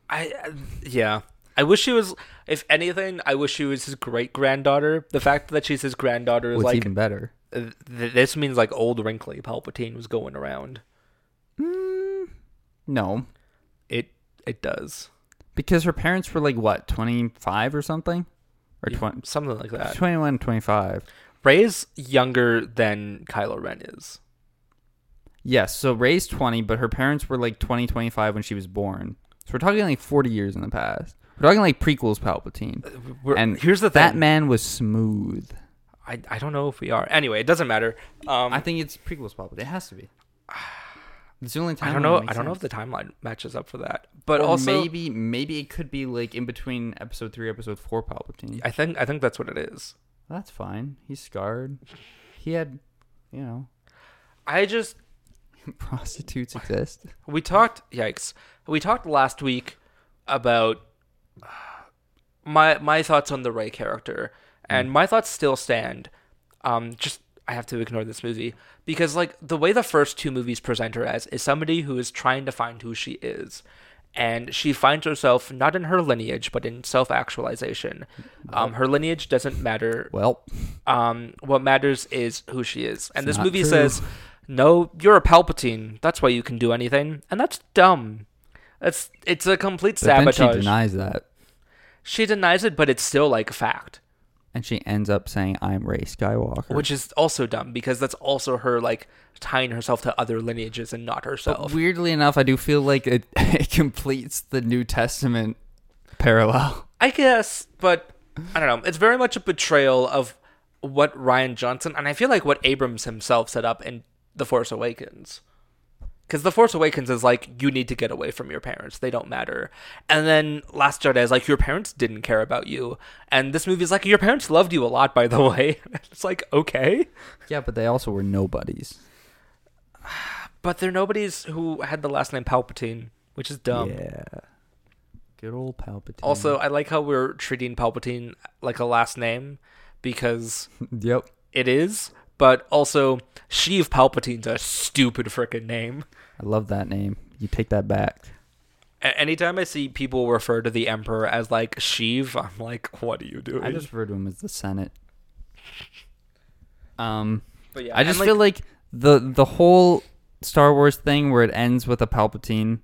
I, uh, yeah. I wish she was, if anything, I wish she was his great-granddaughter. The fact that she's his granddaughter is, What's like... even better. Th- this means, like, old wrinkly Palpatine was going around. Mm, no. It It does. Because her parents were like, what, twenty-five or something? Or twenty, something like that. twenty-one, twenty-five. Rey's younger than Kylo Ren is. Yes, so Rey's twenty, but her parents were like twenty, twenty-five when she was born. So we're talking like forty years in the past. We're talking like prequels Palpatine. We're, and here's the thing. That man was smooth. I, I don't know if we are. Anyway, it doesn't matter. Um, I think it's prequels Palpatine. It has to be. It's the only time I don't know. I don't sense. know if the timeline matches up for that, but or also maybe maybe it could be like in between episode three, episode four, Palpatine. I think I think that's what it is. That's fine. He's scarred. He had, you know. I just prostitutes exist. We talked. Yikes. We talked last week about uh, my my thoughts on the Rey character, and mm. my thoughts still stand. Um, just. I have to ignore this movie because, like, the way the first two movies present her as is somebody who is trying to find who she is. And she finds herself not in her lineage, but in self-actualization. Um, her lineage doesn't matter. Well, um, what matters is who she is. And this movie true. says, no, you're a Palpatine. That's why you can do anything. And that's dumb. That's It's a complete but sabotage. Then she denies that. She denies it, but it's still, like, a fact. And she ends up saying, I'm Rey Skywalker. Which is also dumb, because that's also her, like, tying herself to other lineages and not herself. But weirdly enough, I do feel like it, it completes the New Testament parallel. I guess, but I don't know. It's very much a betrayal of what Rian Johnson, and I feel like what Abrams himself set up in The Force Awakens. Because The Force Awakens is like, you need to get away from your parents. They don't matter. And then Last Jedi is like, your parents didn't care about you. And this movie is like, your parents loved you a lot, by the way. It's like, okay. Yeah, but they also were nobodies. But they're nobodies who had the last name Palpatine, which is dumb. Yeah. Good old Palpatine. Also, I like how we're treating Palpatine like a last name because yep. it is. But also, Sheev Palpatine's a stupid frickin' name. I love that name. You take that back. A- anytime I see people refer to the Emperor as, like, Sheev, I'm like, what are you doing? I just refer to him as the Senate. Um, but yeah, I just like, feel like the, the whole Star Wars thing where it ends with a Palpatine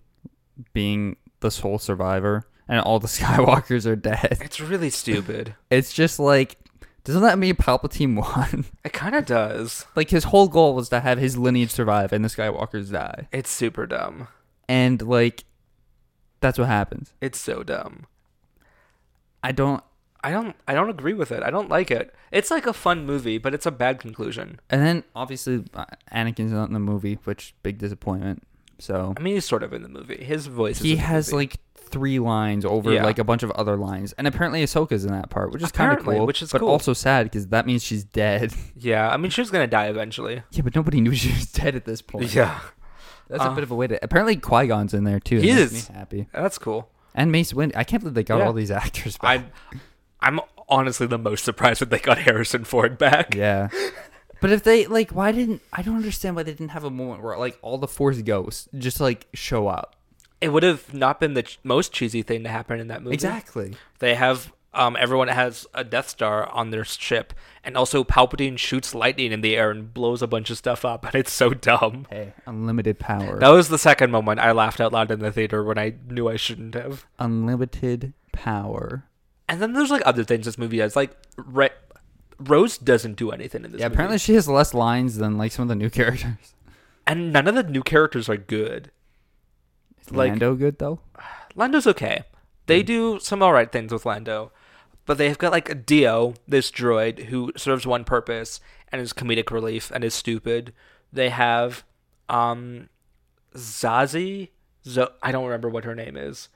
being the sole survivor and all the Skywalkers are dead. It's really stupid. It's just like... Doesn't that mean Palpatine won? It kind of does. Like, his whole goal was to have his lineage survive and the Skywalkers die. It's super dumb. And, like, that's what happens. It's so dumb. I don't... I don't I don't agree with it. I don't like it. It's, like, a fun movie, but it's a bad conclusion. And then, obviously, Anakin's not in the movie, which, big disappointment, so... I mean, he's sort of in the movie. His voice is He has, like... three lines over yeah. like a bunch of other lines, and apparently Ahsoka's in that part, which is kind of cool, which is but cool. also sad because that means she's dead. Yeah, I mean she's gonna die eventually. Yeah, but nobody knew she was dead at this point. Yeah, that's uh, a bit of a way to. Apparently Qui-Gon's in there too. He is makes me happy. That's cool. And Mace Windu. I can't believe they got yeah. all these actors back. I'm, I'm honestly the most surprised that they got Harrison Ford back. Yeah. But if they, like, why didn't I don't understand why they didn't have a moment where like all the Force ghosts just like show up. It would have not been the ch- most cheesy thing to happen in that movie. Exactly. They have um, everyone has a Death Star on their ship, and also Palpatine shoots lightning in the air and blows a bunch of stuff up, and it's so dumb. Hey, unlimited power. That was the second moment I laughed out loud in the theater when I knew I shouldn't have. Unlimited power. And then there's like other things this movie has. Like Re- Rose doesn't do anything in this yeah, movie. Yeah, apparently she has less lines than like some of the new characters. And none of the new characters are good. Is Lando like, good, though? Lando's okay. They do some alright things with Lando, but they've got, like, a Dio, this droid, who serves one purpose and is comedic relief and is stupid. They have um, Zazie? Z- I don't remember what her name is.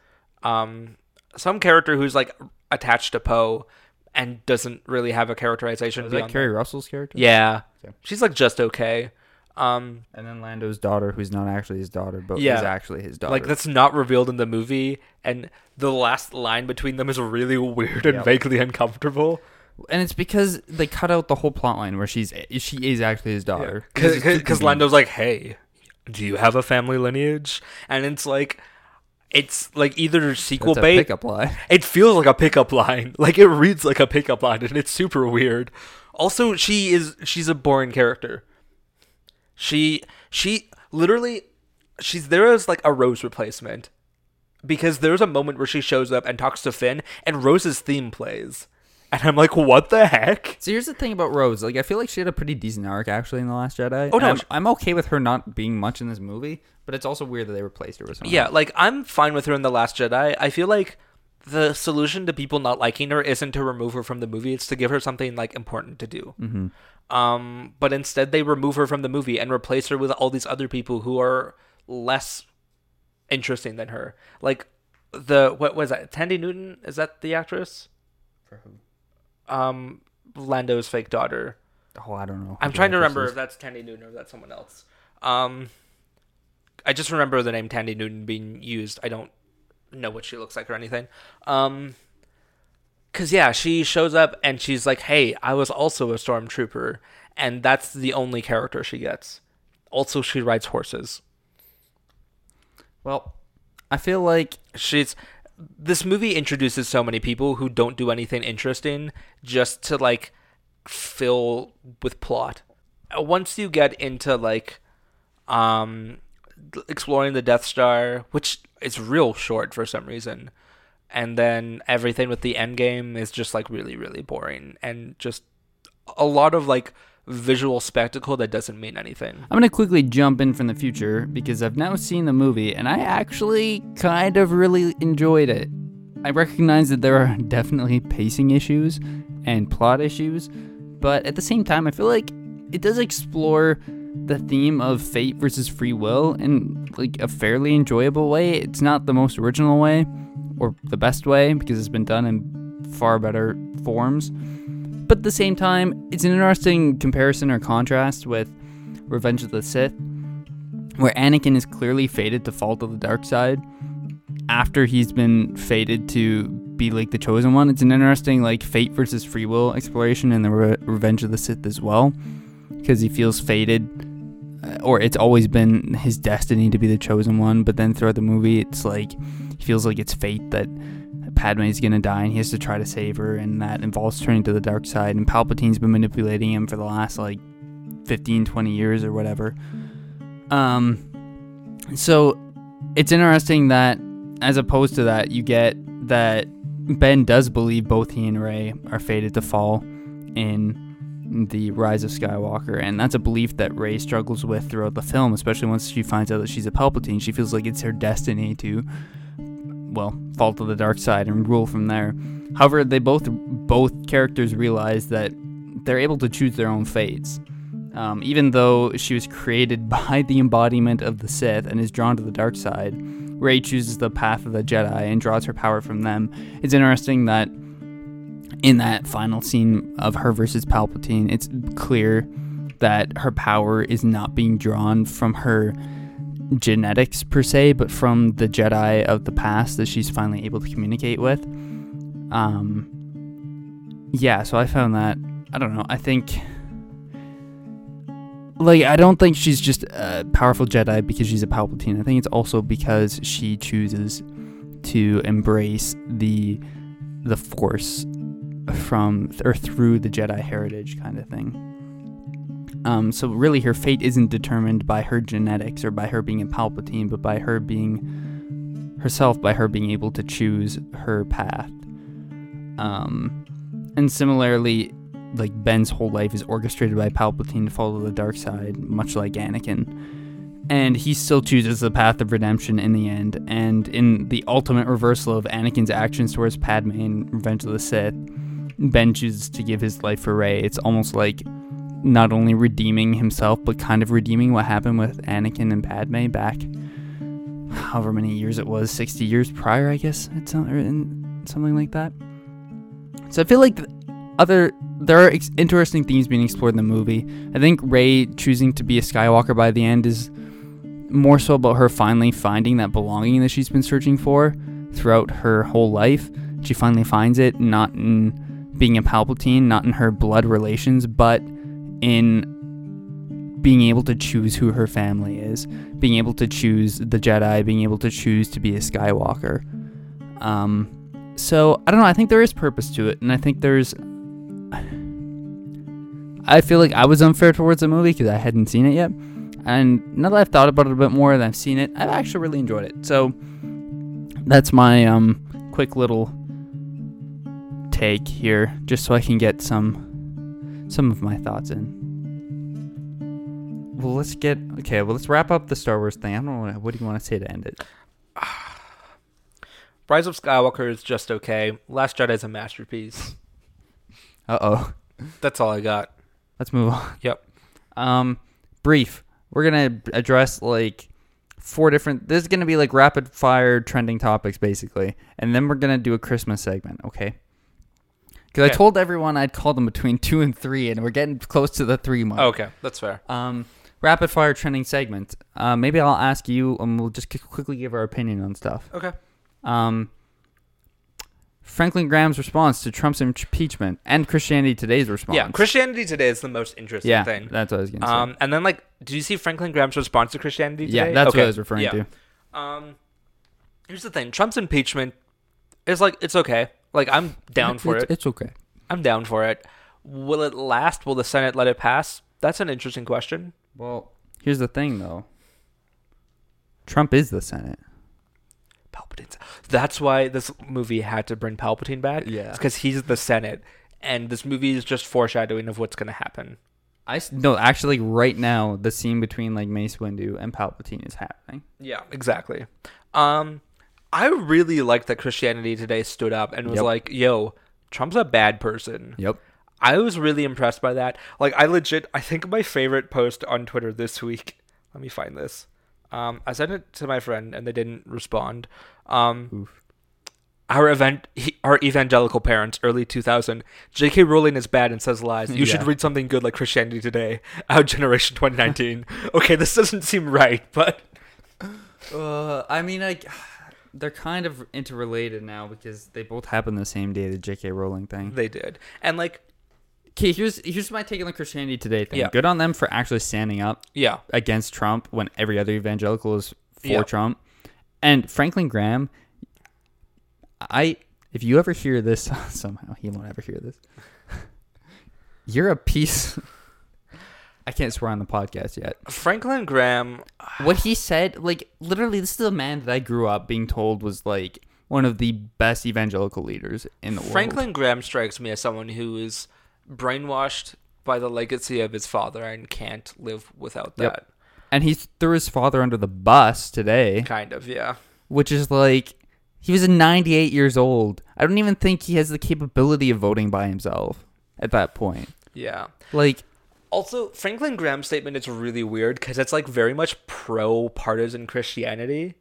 Um, some character who's, like, attached to Poe and doesn't really have a characterization. Is that Carrie Russell's character? Yeah. Okay. She's, like, just okay. Um, and then Lando's daughter, who's not actually his daughter, but yeah, is actually his daughter. Like, that's not revealed in the movie, and the last line between them is really weird and yep. vaguely uncomfortable. And it's because they cut out the whole plot line where she's she is actually his daughter. Because yeah. Lando's like, hey, do you have a family lineage? And it's like, it's like either sequel that's bait. A pickup line. It feels like a pickup line. Like, it reads like a pickup line, and it's super weird. Also, she is she's a boring character. She, she literally, she's there as, like, a Rose replacement, because there's a moment where she shows up and talks to Finn, and Rose's theme plays, and I'm like, what the heck? So here's the thing about Rose. Like, I feel like she had a pretty decent arc, actually, in The Last Jedi. Oh, no. I'm, I'm okay with her not being much in this movie, but it's also weird that they replaced her with someone. Yeah, like, I'm fine with her in The Last Jedi. I feel like the solution to people not liking her isn't to remove her from the movie. It's to give her something, like, important to do. Mm-hmm. Um, but instead they remove her from the movie and replace her with all these other people who are less interesting than her. Like, the, what was that? Tandy Newton? Is that the actress? For who? Um, Lando's fake daughter. Oh, I don't know. I'm trying to remember is. if that's Tandy Newton or if that's someone else. Um, I just remember the name Tandy Newton being used. I don't know what she looks like or anything. Um, Because, yeah, she shows up and she's like, hey, I was also a stormtrooper. And that's the only character she gets. Also, she rides horses. Well, I feel like she's... This movie introduces so many people who don't do anything interesting just to, like, fill with plot. Once you get into, like, um, exploring the Death Star, which is real short for some reason... And then everything with the endgame is just, like, really, really boring. And just a lot of, like, visual spectacle that doesn't mean anything. I'm going to quickly jump in from the future because I've now seen the movie. And I actually kind of really enjoyed it. I recognize that there are definitely pacing issues and plot issues. But at the same time, I feel like it does explore the theme of fate versus free will in, like, a fairly enjoyable way. It's not the most original way. Or the best way, because it's been done in far better forms. But at the same time, it's an interesting comparison or contrast with Revenge of the Sith, where Anakin is clearly fated to fall to the dark side after he's been fated to be, like, the chosen one. It's an interesting, like, fate versus free will exploration in the Re- Revenge of the Sith as well, because he feels fated, or it's always been his destiny to be the chosen one, but then throughout the movie, it's like... He feels like it's fate that Padme's gonna die and he has to try to save her, and that involves turning to the dark side, and Palpatine's been manipulating him for the last, like, fifteen, twenty years or whatever. Um, so it's interesting that, as opposed to that, you get that Ben does believe both he and Rey are fated to fall in the Rise of Skywalker, and that's a belief that Rey struggles with throughout the film, especially once she finds out that she's a Palpatine. She feels like it's her destiny to... well, fall to the dark side and rule from there. However, they both both characters realize that they're able to choose their own fates. Um, even though she was created by the embodiment of the Sith and is drawn to the dark side, Rey chooses the path of the Jedi and draws her power from them. It's interesting that in that final scene of her versus Palpatine, it's clear that her power is not being drawn from her genetics per se, but from the Jedi of the past that she's finally able to communicate with. Um yeah, so I found that, I don't know, I think, like, I don't think she's just a powerful Jedi because she's a Palpatine. I think it's also because she chooses to embrace the the Force from or through the Jedi heritage kind of thing. Um, so really her fate isn't determined by her genetics or by her being a Palpatine, but by her being herself, by her being able to choose her path. Um, and similarly, like, Ben's whole life is orchestrated by Palpatine to follow the dark side, much like Anakin. and he still chooses the path of redemption in the end, and in the ultimate reversal of Anakin's actions towards Padme in Revenge of the Sith, Ben chooses to give his life for Rey. It's almost like not only redeeming himself, but kind of redeeming what happened with Anakin and Padme back however many years it was, sixty years prior, I guess, it's something like that. So I feel like the other there are ex- interesting themes being explored in the movie. I think Rey choosing to be a Skywalker by the end is more so about her finally finding that belonging that she's been searching for throughout her whole life. She finally finds it, not in being a Palpatine, not in her blood relations, but in being able to choose who her family is, being able to choose the Jedi, being able to choose to be a Skywalker. Um, so, I don't know, I think there is purpose to it, and I think there's... I feel like I was unfair towards the movie because I hadn't seen it yet, and now that I've thought about it a bit more and I've seen it, I've actually really enjoyed it. So, that's my um, quick little take here, just so I can get some some of my thoughts in. Well, let's get... Okay, well, let's wrap up the Star Wars thing. I don't know. What do you want to say to end it? Rise of Skywalker is just okay. Last Jedi is a masterpiece. Uh-oh. That's all I got. Let's move on. Yep. Um, brief. We're going to address, like, four different... This is going to be, like, rapid-fire trending topics, basically. And then we're going to do a Christmas segment, okay? Because okay. I told everyone I'd call them between two and three, and we're getting close to the three mark. Okay, that's fair. Um... Rapid fire trending segment. Uh, maybe I'll ask you, and we'll just quickly give our opinion on stuff. Okay. Um, Franklin Graham's response to Trump's impeachment and Christianity Today's response. Yeah, Christianity Today is the most interesting yeah, thing. Yeah, that's what I was going to say. Um, and then, like, did you see Franklin Graham's response to Christianity Today? Yeah, that's okay. what I was referring yeah. to. Um, here's the thing. Trump's impeachment is, like, it's okay. Like, I'm down for it's, it. It's okay. I'm down for it. Will it last? Will the Senate let it pass? That's an interesting question. Well, here's the thing, though. Trump is the Senate. Palpatine's. That's why this movie had to bring Palpatine back. Yeah. It's because he's the Senate, and this movie is just foreshadowing of what's going to happen. I no, actually, right now, the scene between like Mace Windu and Palpatine is happening. Yeah, exactly. Um, I really liked that Christianity Today stood up and was yep. like, "Yo, Trump's a bad person." Yep. I was really impressed by that. Like, I legit, I think my favorite post on Twitter this week, let me find this. Um, I sent it to my friend, and they didn't respond. Um, Oof. Our event, he, our evangelical parents, early two thousand, J K. Rowling is bad and says lies. You yeah. should read something good like Christianity Today, Our Generation twenty nineteen. Okay, this doesn't seem right, but... Uh, I mean, like, they're kind of interrelated now, because they both happened the same day, the J K. Rowling thing. They did. And, like... Okay, here's here's my take on the Christianity Today thing. Yeah. Good on them for actually standing up yeah. against Trump when every other evangelical is for yeah. Trump. And Franklin Graham, I if you ever hear this, somehow he won't ever hear this, you're a piece... I can't swear on the podcast yet. Franklin Graham... What he said, like, literally, this is a man that I grew up being told was, like, one of the best evangelical leaders in the Franklin world. Franklin Graham strikes me as someone who is... brainwashed by the legacy of his father and can't live without that. Yep. And he threw his father under the bus today. Kind of, yeah. Which is like, he was ninety-eight years old. I don't even think he has the capability of voting by himself at that point. Yeah. Like... Also, Franklin Graham's statement is really weird because it's like very much pro-partisan Christianity.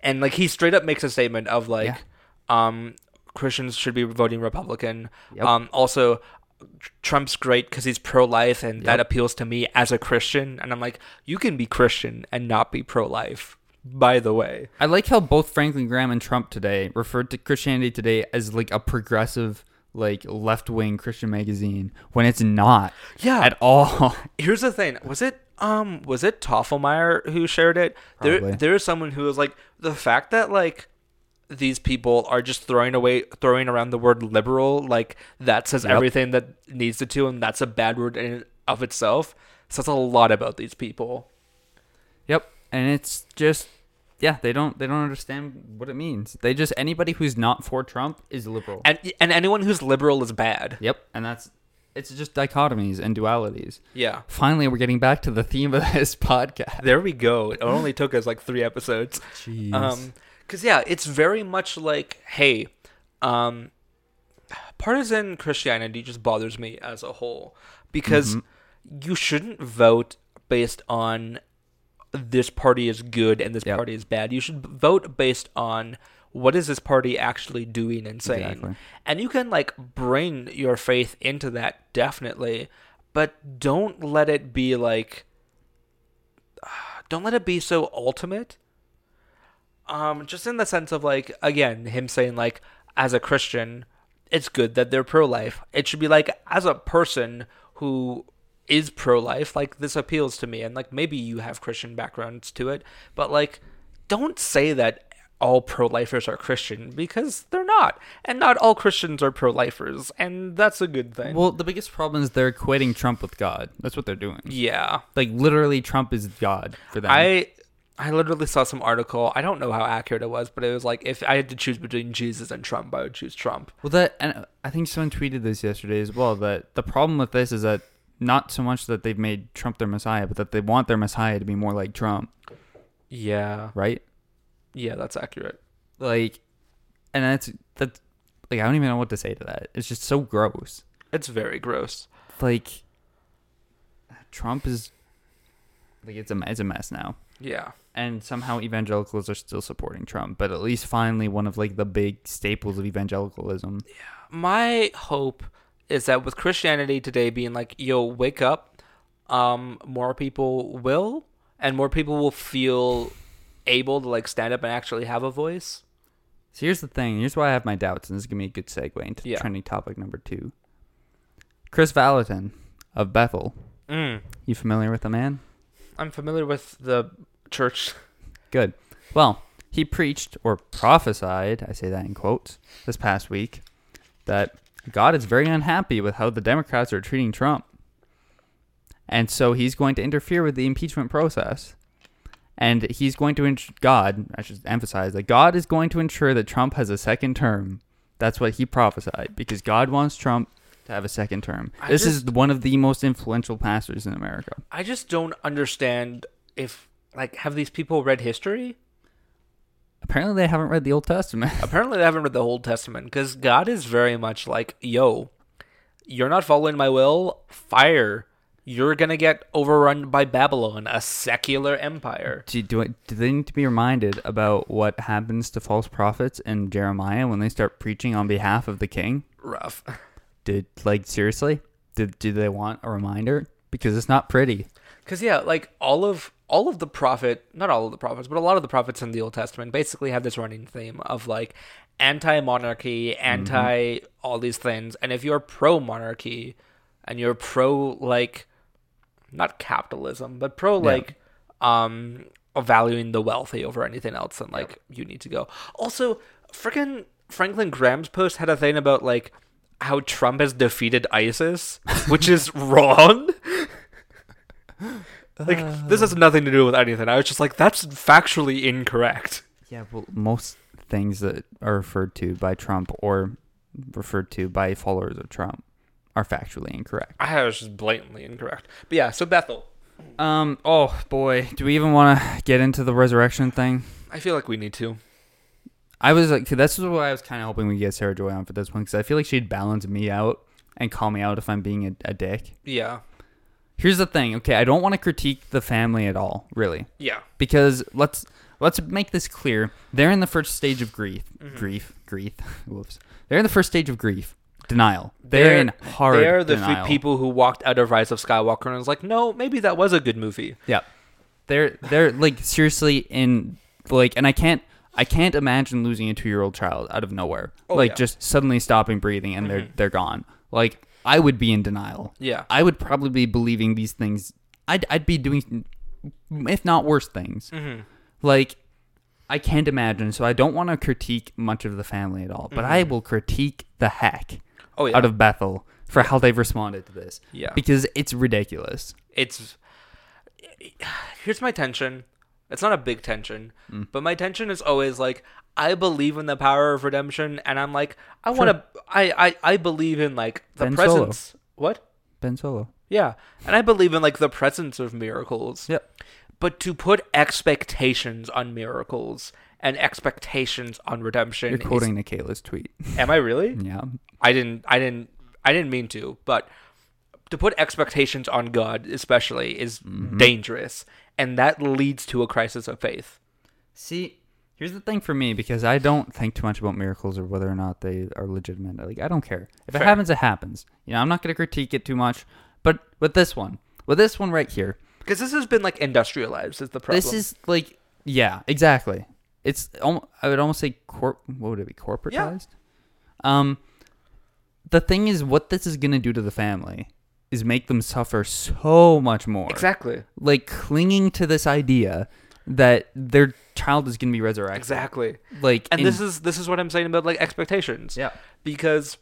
And like, he straight up makes a statement of like, yeah. um, Christians should be voting Republican. Yep. Um, also... Trump's great because he's pro-life and yep. that appeals to me as a Christian, and I'm like, you can be Christian and not be pro-life, by the way. I like how both Franklin Graham and Trump today referred to Christianity Today as like a progressive, like, left-wing Christian magazine when it's not yeah at all. Here's the thing. Was it um was it Toffelmeyer who shared it? Probably. There, there is someone who was like, the fact that like these people are just throwing away, throwing around the word liberal, like that says yep. everything that needs it to, and that's a bad word in and of itself. Says a lot about these people. Yep, and it's just, yeah, they don't they don't understand what it means. They just, anybody who's not for Trump is liberal, and and anyone who's liberal is bad. Yep, and that's it's just dichotomies and dualities. Yeah. Finally, we're getting back to the theme of this podcast. There we go. It only took us like three episodes. Jeez. Um, because, yeah, it's very much like, hey, um, partisan Christianity just bothers me as a whole. Because mm-hmm. you shouldn't vote based on this party is good and this yep. party is bad. You should vote based on what is this party actually doing and saying. Exactly. And you can, like, bring your faith into that, definitely. But don't let it be, like... Don't let it be so ultimate. Um, just in the sense of, like, again, him saying, like, as a Christian, it's good that they're pro-life. It should be, like, as a person who is pro-life, like, this appeals to me. And, like, maybe you have Christian backgrounds to it. But, like, don't say that all pro-lifers are Christian, because they're not. And not all Christians are pro-lifers. And that's a good thing. Well, the biggest problem is they're equating Trump with God. That's what they're doing. Yeah. Like, literally, Trump is God for them. I... I literally saw some article. I don't know how accurate it was, but it was like, if I had to choose between Jesus and Trump, I would choose Trump. Well, that, and I think someone tweeted this yesterday as well, that the problem with this is that not so much that they've made Trump their messiah, but that they want their messiah to be more like Trump. Yeah. Right? Yeah, that's accurate. Like, and that's, that's like, I don't even know what to say to that. It's just so gross. It's very gross. Like, Trump is, like, it's a, it's a mess now. Yeah. And somehow evangelicals are still supporting Trump, but at least finally one of like the big staples of evangelicalism. Yeah. My hope is that with Christianity Today being like, yo, wake up, um, more people will, and more people will feel able to like stand up and actually have a voice. So here's the thing. Here's why I have my doubts, and this is going to be a good segue into yeah. trending topic number two. Chris Valentin of Bethel. Mm. You familiar with the man? I'm familiar with the church. Good. Well, he preached or prophesied, I say that in quotes, this past week, that God is very unhappy with how the Democrats are treating Trump. And so he's going to interfere with the impeachment process. And he's going to, ins- God, I should emphasize, that God is going to ensure that Trump has a second term. That's what he prophesied, because God wants Trump to have a second term. I this just, is one of the most influential pastors in America. I just don't understand if, like, have these people read history? Apparently they haven't read the Old Testament. Apparently they haven't read the Old Testament, because God is very much like, yo, you're not following my will, fire. You're going to get overrun by Babylon, a secular empire. Do, do, I, do they need to be reminded about what happens to false prophets in Jeremiah when they start preaching on behalf of the king? Rough. Did like seriously? Did do they want a reminder? Because it's not pretty. Because yeah, like all of all of the prophet, not all of the prophets, but a lot of the prophets in the Old Testament basically have this running theme of like anti-monarchy, anti mm-hmm. all these things. And if you're pro-monarchy and you're pro like not capitalism, but pro yeah. like um valuing the wealthy over anything else, then like you need to go. Also, freaking Franklin Graham's post had a thing about like how Trump has defeated ISIS, which is wrong. Like, uh, this has nothing to do with anything. I was just like, that's factually incorrect. Yeah, well, most things that are referred to by Trump or referred to by followers of Trump are factually incorrect. I was just blatantly incorrect. But yeah, so Bethel. Um. Oh, boy. Do we even want to get into the resurrection thing? I feel like we need to. I was like, that's why I was kind of hoping we get Sarah Joy on for this one, because I feel like she'd balance me out and call me out if I'm being a, a dick. Yeah. Here's the thing. Okay, I don't want to critique the family at all, really. Yeah. Because let's let's make this clear. They're in the first stage of grief. Mm-hmm. Grief. Grief. Whoops. They're in the first stage of grief. Denial. They're, they're in hard denial. They're the denial. People who walked out of Rise of Skywalker and was like, no, maybe that was a good movie. Yeah. They're, they're like, seriously in, like, and I can't. I can't imagine losing a two-year-old child out of nowhere. Oh, like, yeah. just suddenly stopping breathing and they're mm-hmm. they're gone. Like, I would be in denial. Yeah. I would probably be believing these things. I'd, I'd be doing, if not worse things. Mm-hmm. Like, I can't imagine. So I don't want to critique much of the family at all. But mm-hmm. I will critique the heck oh, yeah. out of Bethel for how they've responded to this. Yeah. Because it's ridiculous. It's... Here's my tension. It's not a big tension, mm. but my tension is always like, I believe in the power of redemption, and I'm like, I sure. want to, I, I, I believe in like the Ben presence. Solo. What? Ben Solo. Yeah. And I believe in, like, the presence of miracles. Yep. But to put expectations on miracles and expectations on redemption. You're quoting is... Nikayla's tweet. Am I really? Yeah. I didn't I didn't I didn't mean to, but to put expectations on God especially is mm-hmm. dangerous, and that leads to a crisis of faith. See, here's the thing for me, because I don't think too much about miracles or whether or not they are legitimate. Like, I don't care. If Fair. it happens, it happens. You know, I'm not going to critique it too much. But with this one, with this one right here. Because this has been, like, industrialized is the problem. This is, like, yeah, exactly. It's, I would almost say, corp. what would it be, corporatized? Yeah. Um, the thing is, what this is going to do to the family is make them suffer so much more. Exactly. Like, clinging to this idea that their child is going to be resurrected. Exactly. Like, and in... this is this is what I'm saying about, like, expectations. Yeah. Because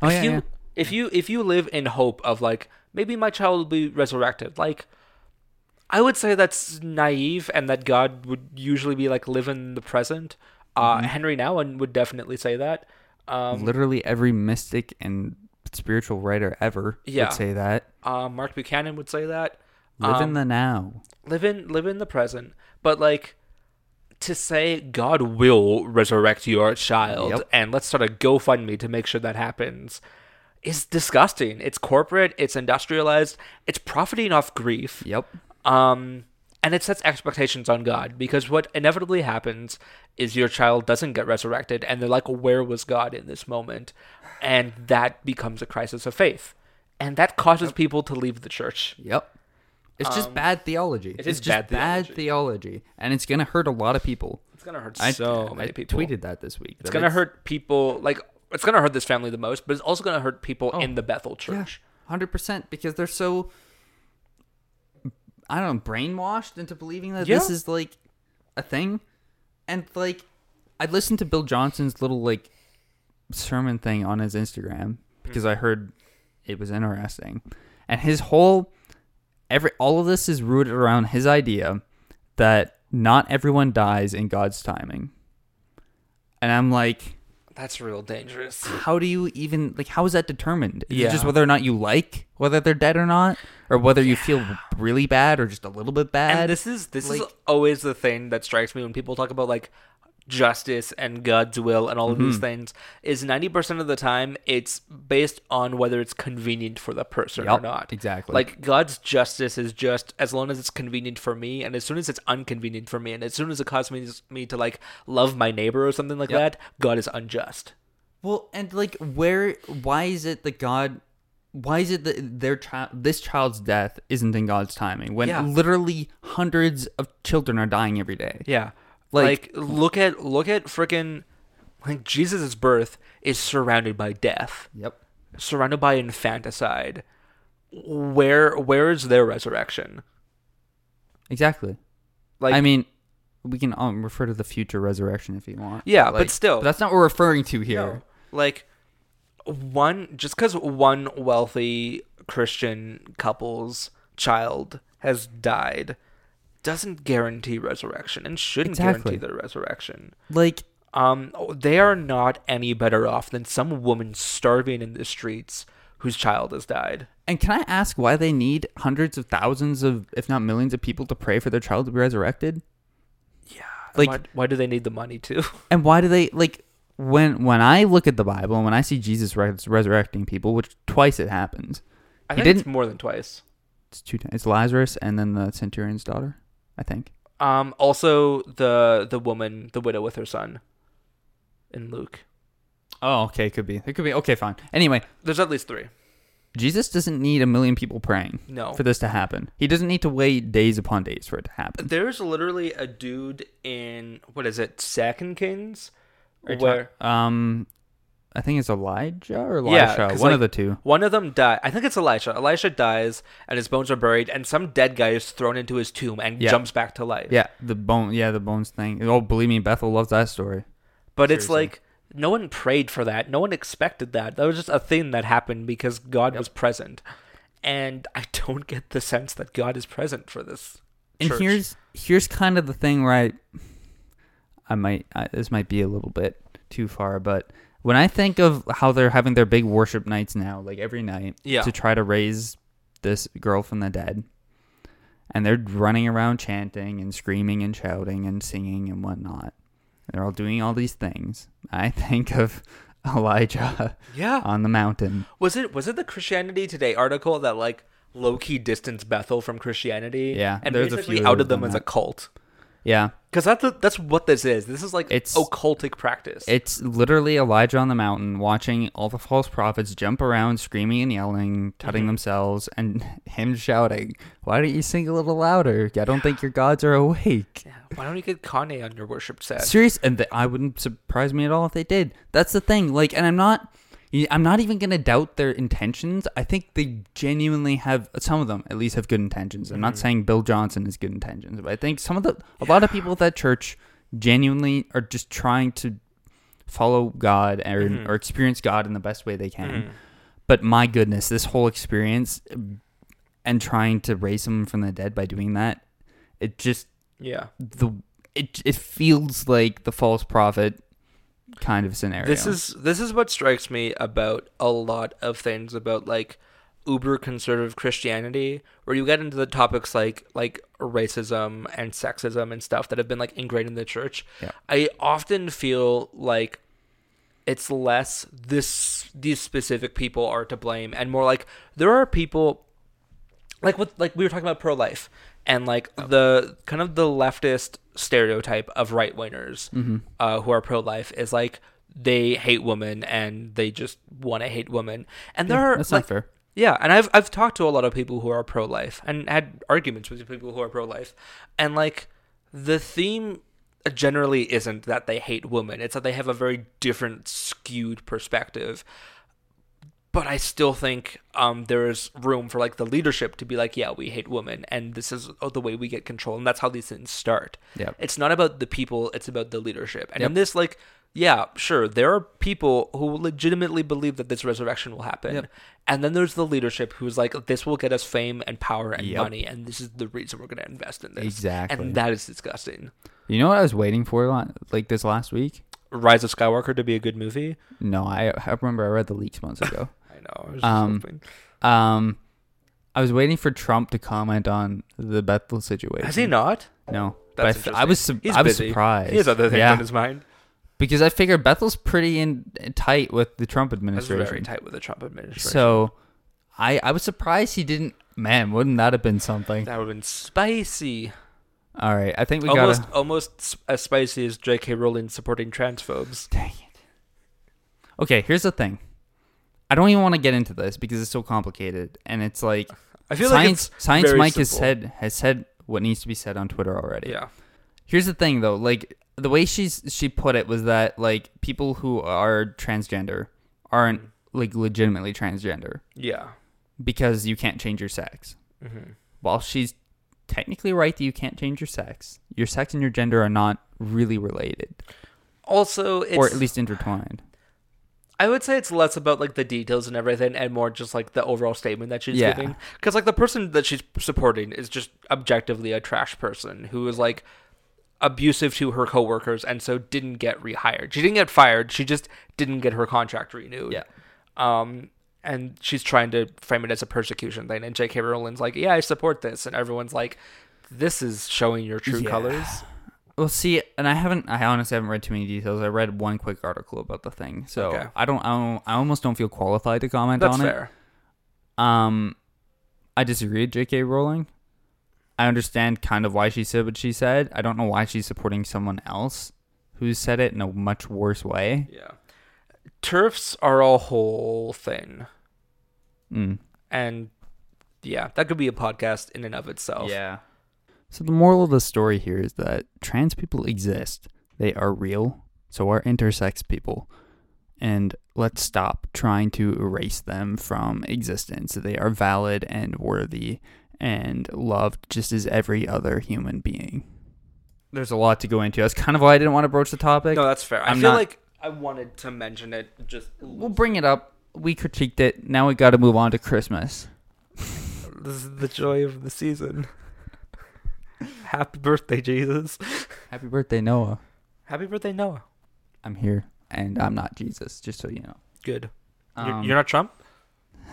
oh, if yeah, you yeah. if you if you live in hope of, like, maybe my child will be resurrected, like, I would say that's naive, and that God would usually be like, live in the present. Uh, mm-hmm. Henry Nouwen would definitely say that. Um, Literally every mystic and spiritual writer ever yeah. would say that. Uh, Mark Buchanan would say that. Live um, in the now. Live in live in the present. But, like, to say God will resurrect your child yep. and let's start a GoFundMe to make sure that happens is disgusting. It's corporate. It's industrialized. It's profiting off grief. Yep. Um, and it sets expectations on God, because what inevitably happens is your child doesn't get resurrected, and they're like, where was God in this moment? And that becomes a crisis of faith. And that causes yep. people to leave the church. Yep. It's just um, bad theology. It is it's just bad theology. bad theology. And it's going to hurt a lot of people. It's going to hurt I, so I, many people. I tweeted that this week. That it's going to hurt people. Like, it's going to hurt this family the most, but it's also going to hurt people oh, in the Bethel Church. Yeah, one hundred percent. Because they're so, I don't know, brainwashed into believing that yeah. this is, like, a thing. And, like, I listened to Bill Johnson's little, like, sermon thing on his Instagram because mm. I heard it was interesting. And his whole... Every all of this is rooted around his idea that not everyone dies in God's timing. And I'm like... That's real dangerous. How do you even... Like, how is that determined? Is yeah. it just whether or not you like whether they're dead or not? Or whether yeah. you feel really bad or just a little bit bad? And this is this like, is always the thing that strikes me when people talk about, like, justice and God's will and all of mm-hmm. these things, is ninety percent of the time it's based on whether it's convenient for the person yep, or not. Exactly. Like, God's justice is just as long as it's convenient for me, and as soon as it's inconvenient for me, and as soon as it causes me, me to, like, love my neighbor or something like yep. that, God is unjust. Well, and, like, where, why is it that God, why is it that their child, this child's death isn't in God's timing when yeah. literally hundreds of children are dying every day? Yeah. Like, like, look at, look at frickin', like, Jesus' birth is surrounded by death. Yep. Surrounded by infanticide. Where, where is their resurrection? Exactly. Like, I mean, we can um, refer to the future resurrection if you want. Yeah, like, but still. But that's not what we're referring to here. No. Like, one, just because one wealthy Christian couple's child has died doesn't guarantee resurrection and shouldn't exactly. guarantee their resurrection. Like, um, they are not any better off than some woman starving in the streets whose child has died. And can I ask why they need hundreds of thousands of, if not millions of people to pray for their child to be resurrected? Yeah. Like, why, why do they need the money too? And why do they, like, when, when I look at the Bible and when I see Jesus res- resurrecting people, which twice it happens. I think it's more than twice. It's two times. It's Lazarus and then the centurion's daughter. I think. Um, also, the the woman, the widow with her son, in Luke. Oh, okay, could be. It could be. Okay, fine. Anyway, there's at least three. Jesus doesn't need a million people praying. No. For this to happen, he doesn't need to wait days upon days for it to happen. There's literally a dude in what is it, Second Kings, where ta- um, I think it's Elijah or Elisha, yeah, one like, of the two. One of them died. I think it's Elisha. Elisha dies, and his bones are buried, and some dead guy is thrown into his tomb and yeah. jumps back to life. Yeah, the bone. Yeah, the bones thing. Oh, believe me, Bethel loves that story. But Seriously. It's like no one prayed for that. No one expected that. That was just a thing that happened because God yep. was present, and I don't get the sense that God is present for this. And church. here's here's kind of the thing, right? I might I, this might be a little bit too far, but When I think of how they're having their big worship nights now, like every night, yeah. to try to raise this girl from the dead, and they're running around chanting and screaming and shouting and singing and whatnot, and they're all doing all these things, I think of Elijah yeah. on the mountain. Was it was it the Christianity Today article that like low-key distanced Bethel from Christianity? Yeah. And there's basically a few outed them as that. a cult. Yeah. Because that's a, that's what this is. This is like it's, occultic practice. It's literally Elijah on the mountain watching all the false prophets jump around, screaming and yelling, cutting mm-hmm. themselves, and him shouting, "Why don't you sing a little louder? I don't think your gods are awake. Yeah. Why don't you get Kanye on your worship set?" Seriously, and th- I wouldn't surprise me at all if they did. That's the thing. Like, and I'm not... I'm not even going to doubt their intentions. I think they genuinely have, some of them at least have good intentions. I'm mm-hmm. not saying Bill Johnson has good intentions, but I think some of the, a yeah. lot of people at that church genuinely are just trying to follow God or, mm-hmm. or experience God in the best way they can. Mm-hmm. But my goodness, this whole experience and trying to raise someone from the dead by doing that, it just, yeah, the it it feels like the false prophet kind of scenario. This is this is what strikes me about a lot of things about like uber conservative Christianity, where you get into the topics like like racism and sexism and stuff that have been like ingrained in the church. Yeah. I often feel like it's less this these specific people are to blame and more like there are people like what like we were talking about pro-life and like oh. the kind of the leftist stereotype of right-wingers mm-hmm. uh, who are pro-life is like they hate women and they just want to hate women. And there yeah, are that's like, not fair. Yeah, and I've I've talked to a lot of people who are pro-life and had arguments with people who are pro-life, and like the theme generally isn't that they hate women; it's that they have a very different, skewed perspective. But I still think um, there is room for like the leadership to be like, yeah, we hate women, and this is the way we get control, and that's how these things start. Yep. It's not about the people; it's about the leadership. And yep. in this, like, yeah, sure, there are people who legitimately believe that this resurrection will happen, yep. and then there's the leadership who's like, this will get us fame and power and yep. money, and this is the reason we're going to invest in this. Exactly, and that is disgusting. You know what I was waiting for like this last week? Rise of Skywalker to be a good movie? No, I, I remember I read the leaks months ago. No, I was just um, hoping. Um, I was waiting for Trump to comment on the Bethel situation. Has he not? No. That's but I, I was su- I was busy. surprised. He has other things yeah. on his mind. Because I figured Bethel's pretty in, in tight with the Trump administration. That's very tight with the Trump administration. So I, I was surprised he didn't. Man, wouldn't that have been something? That would have been spicy. All right. I think we got almost, gotta... almost as spicy as J K. Rowling supporting transphobes. Dang it. Okay, here's the thing. I don't even want to get into this because it's so complicated, and it's like I feel science, like it's science. Mike simple. has said has said what needs to be said on Twitter already. Yeah. Here's the thing, though. Like the way she's she put it was that like people who are transgender aren't like legitimately transgender. Yeah. Because you can't change your sex. Mm-hmm. While she's technically right that you can't change your sex, your sex and your gender are not really related. Also, it's... or at least intertwined. I would say it's less about, like, the details and everything and more just, like, the overall statement that she's yeah. giving. Because, like, the person that she's supporting is just objectively a trash person who is, like, abusive to her coworkers and so didn't get rehired. She didn't get fired. She just didn't get her contract renewed. Yeah. Um, and she's trying to frame it as a persecution thing. And J K. Rowling's like, yeah, I support this. And everyone's like, this is showing your true yeah. colors. Well, see, and I haven't. I honestly haven't read too many details. I read one quick article about the thing, so okay. I, don't, I don't. I almost don't feel qualified to comment That's on fair. it. That's fair. Um, I disagree with J K. Rowling. I understand kind of why she said what she said. I don't know why she's supporting someone else who said it in a much worse way. Yeah, TERFs are a whole thing, mm. and yeah, that could be a podcast in and of itself. Yeah. So the moral of the story here is that trans people exist. They are real. So are intersex people. And let's stop trying to erase them from existence. They are valid and worthy and loved just as every other human being. There's a lot to go into. That's kind of why I didn't want to broach the topic. No, that's fair. I I'm feel not... like I wanted to mention it. Just We'll bring it up. We critiqued it. Now we got to move on to Christmas. This is the joy of the season. Happy birthday, Jesus. Happy birthday, Noah. Happy birthday, Noah. I'm here. and I'm not Jesus, just so you know. Good. Um, You're not Trump?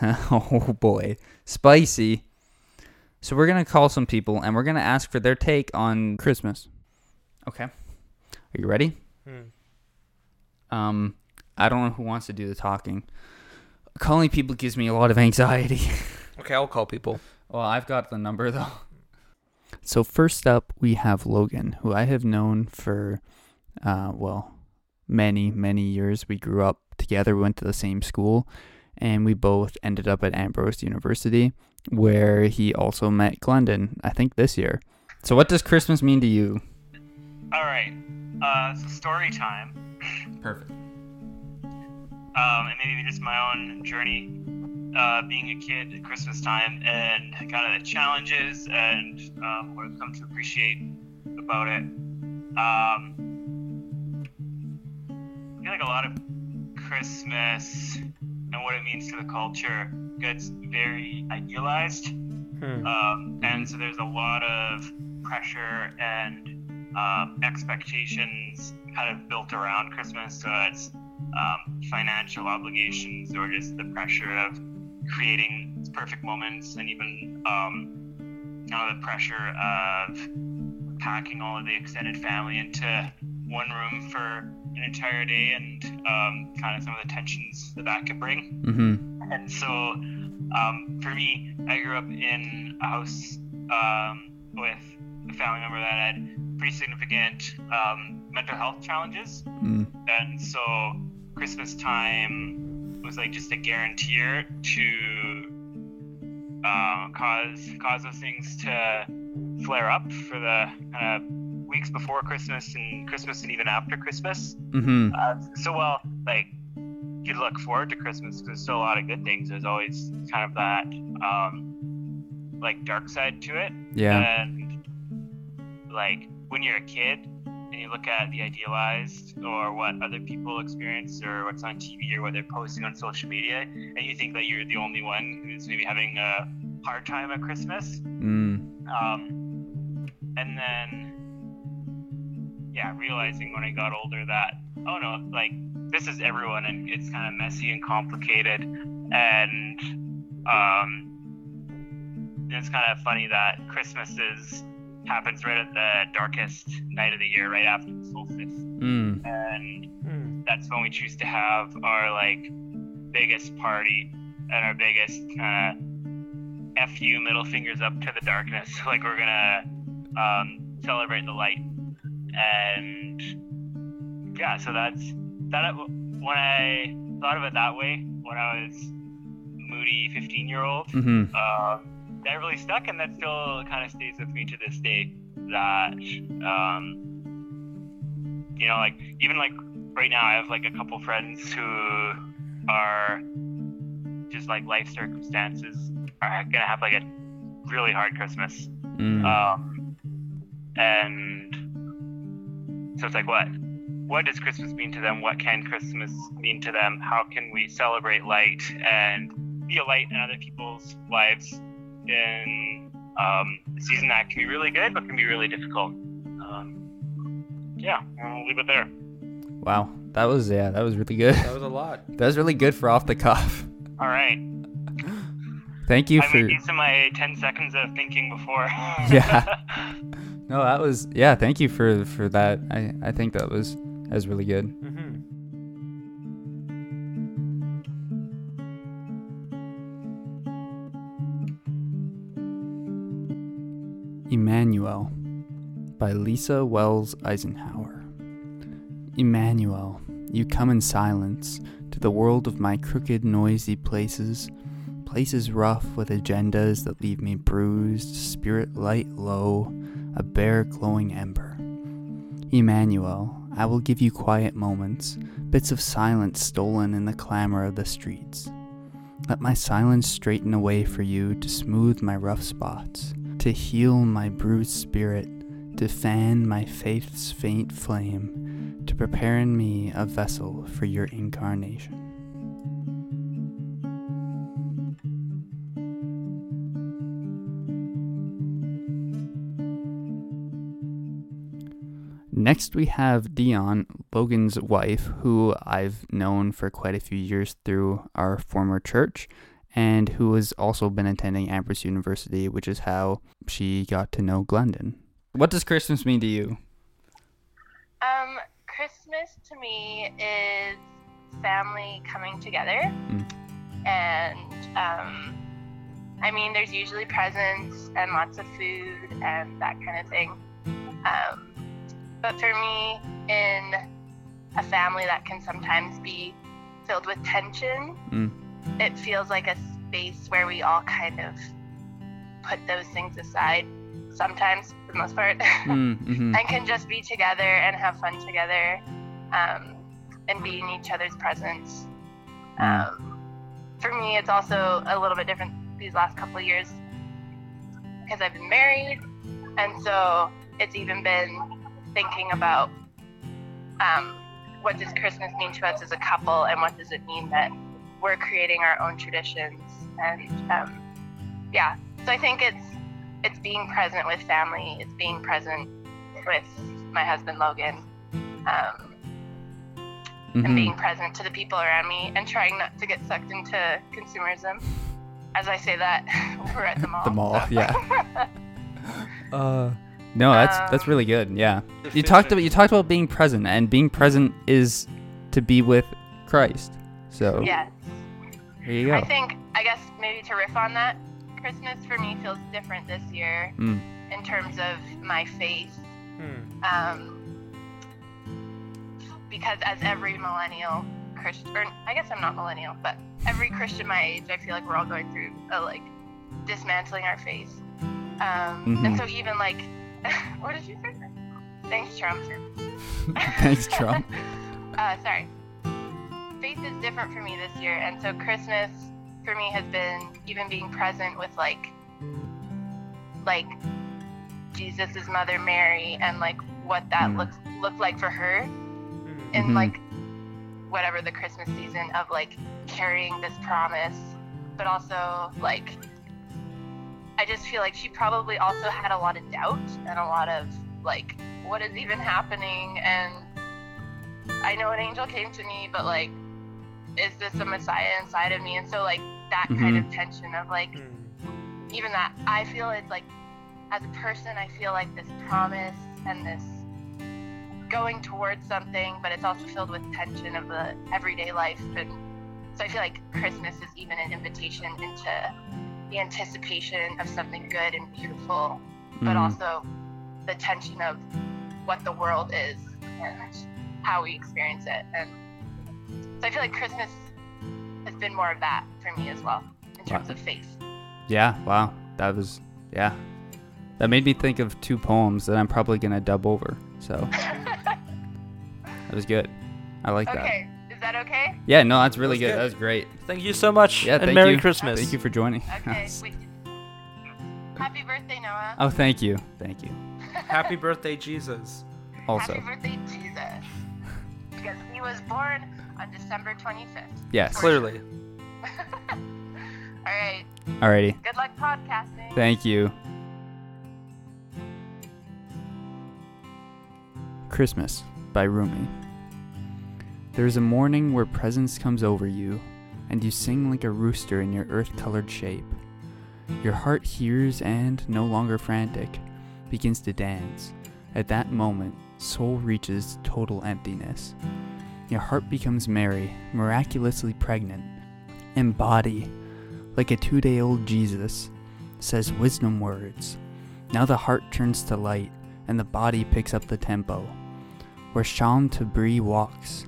Oh, boy. Spicy. So we're going to call some people, and we're going to ask for their take on Christmas. Okay. Are you ready? Hmm. Um, I don't know who wants to do the talking. Calling people gives me a lot of anxiety. Okay, I'll call people. Well, I've got the number, though. So first up, we have Logan, who I have known for, uh, well, many, many years. We grew up together, we went to the same school, and we both ended up at Ambrose University, where he also met Glendon, I think this year. So what does Christmas mean to you? All right, uh, so story time. Perfect. Um, and maybe just my own journey, uh, being a kid at Christmas time and kind of the challenges and um, what I've come to appreciate about it. Um, I feel like a lot of Christmas and what it means to the culture gets very idealized. Hmm. Um, and so there's a lot of pressure and uh, expectations kind of built around Christmas. So it's Um, financial obligations or just the pressure of creating perfect moments, and even um, now the pressure of packing all of the extended family into one room for an entire day, and um, kind of some of the tensions that that could bring. Mm-hmm. And so um, for me, I grew up in a house um, with a family member that had pretty significant um, mental health challenges. Mm. And so Christmas time was like just a guaranteer to uh, cause cause those things to flare up for the kind of weeks before Christmas and Christmas and even after Christmas. Mm-hmm. Uh, so while like you look forward to Christmas, because there's still a lot of good things, there's always kind of that um, like dark side to it. Yeah. And like when you're a kid, and you look at the idealized or what other people experience or what's on T V or what they're posting on social media, and you think that you're the only one who's maybe having a hard time at Christmas. Mm. Um, and then, yeah, realizing when I got older that, oh no, like this is everyone, and it's kind of messy and complicated, and um, it's kind of funny that Christmas is happens right at the darkest night of the year, right after the solstice. Mm. And mm. that's when we choose to have our like biggest party and our biggest kind of F you middle fingers up to the darkness. Like we're gonna um, celebrate the light. And yeah, so that's that. When I thought of it that way, when I was moody fifteen year old, mm-hmm. uh, that really stuck, and that still kind of stays with me to this day, that um you know, like even like right now I have like a couple friends who are just like life circumstances are gonna have like a really hard Christmas. Mm. Um and so it's like what what does Christmas mean to them? What can Christmas mean to them? How can we celebrate light and be a light in other people's lives in um, a season that can be really good but can be really difficult? Um, yeah, I'll leave it there. Wow, that was yeah, that was really good. That was a lot. That was really good for off the cuff. All right. Thank you I for. I made use of my ten seconds of thinking before. Yeah. No, that was yeah. Thank you for for that. I I think that was that was really good. Mm-hmm. Emmanuel by Lisa Wells Eisenhower. Emmanuel, you come in silence to the world of my crooked, noisy places, places rough with agendas that leave me bruised, spirit light low, a bare glowing ember. Emmanuel, I will give you quiet moments, bits of silence stolen in the clamor of the streets. Let my silence straighten a way for you to smooth my rough spots, to heal my bruised spirit, to fan my faith's faint flame, to prepare in me a vessel for your incarnation. Next, we have Dion, Logan's wife, who I've known for quite a few years through our former church, and who has also been attending Amherst University, which is how she got to know Glendon. What does Christmas mean to you? Um, Christmas to me is family coming together. Mm. And, um, I mean, there's usually presents and lots of food and that kind of thing. Um, but for me, in a family that can sometimes be filled with tension, mm. it feels like a space where we all kind of put those things aside, sometimes for the most part, mm, mm-hmm. and can just be together and have fun together, um, and be in each other's presence. Um, for me, it's also a little bit different these last couple of years because I've been married, and so it's even been thinking about um, what does Christmas mean to us as a couple, and what does it mean that we're creating our own traditions, and um, yeah. So I think it's it's being present with family, it's being present with my husband Logan, um, mm-hmm. and being present to the people around me, and trying not to get sucked into consumerism. As I say that, we're at the mall. the mall, so. yeah. uh, no, that's um, that's really good. Yeah, you talked about you talked about being present, and being present is to be with Christ. So yes, there you go. I think I guess maybe to riff on that, Christmas for me feels different this year mm. in terms of my faith, mm. um, because as every millennial. Christian, or I guess I'm not millennial, but every Christian my age, I feel like we're all going through a, like dismantling our faith. Um, mm-hmm. And so even like, what did you say? Thanks, Trump. Thanks, Trump. uh, sorry. Faith is different for me this year. And so Christmas for me has been even being present with like, like Jesus's mother, Mary, and like what that mm-hmm. looks, looked like for her mm-hmm. and like, whatever the Christmas season of like carrying this promise, but also like I just feel like she probably also had a lot of doubt and a lot of like what is even happening, and I know an angel came to me, but like is this a Messiah inside of me? And so like that mm-hmm. kind of tension of like even that I feel it's like as a person I feel like this promise and this going towards something, but it's also filled with tension of the everyday life. And so I feel like Christmas is even an invitation into the anticipation of something good and beautiful, but mm. also the tension of what the world is and how we experience it. And so I feel like Christmas has been more of that for me as well in terms wow. of faith. Yeah, wow. That was, yeah. That made me think of two poems that I'm probably going to dub over. So that was good. I like okay. that. Okay. Is that okay? Yeah, no, that's really that's good. good. That was great. Thank you so much. Yeah, and Merry you. Christmas. Thank you for joining. Okay. Wait. Happy birthday, Noah. Oh, thank you. Thank you. Happy birthday, Jesus. Also. Happy birthday, Jesus. Because he was born on December twenty-fifth. Yes. Clearly. All right. Alrighty. Good luck podcasting. Thank you. Christmas by Rumi. There is a morning where presence comes over you, and you sing like a rooster in your earth-colored shape. Your heart hears and, no longer frantic, begins to dance. At that moment, soul reaches total emptiness. Your heart becomes merry, miraculously pregnant, and body, like a two-day-old Jesus, says wisdom words. Now the heart turns to light, and the body picks up the tempo. Where Sham Tabri walks,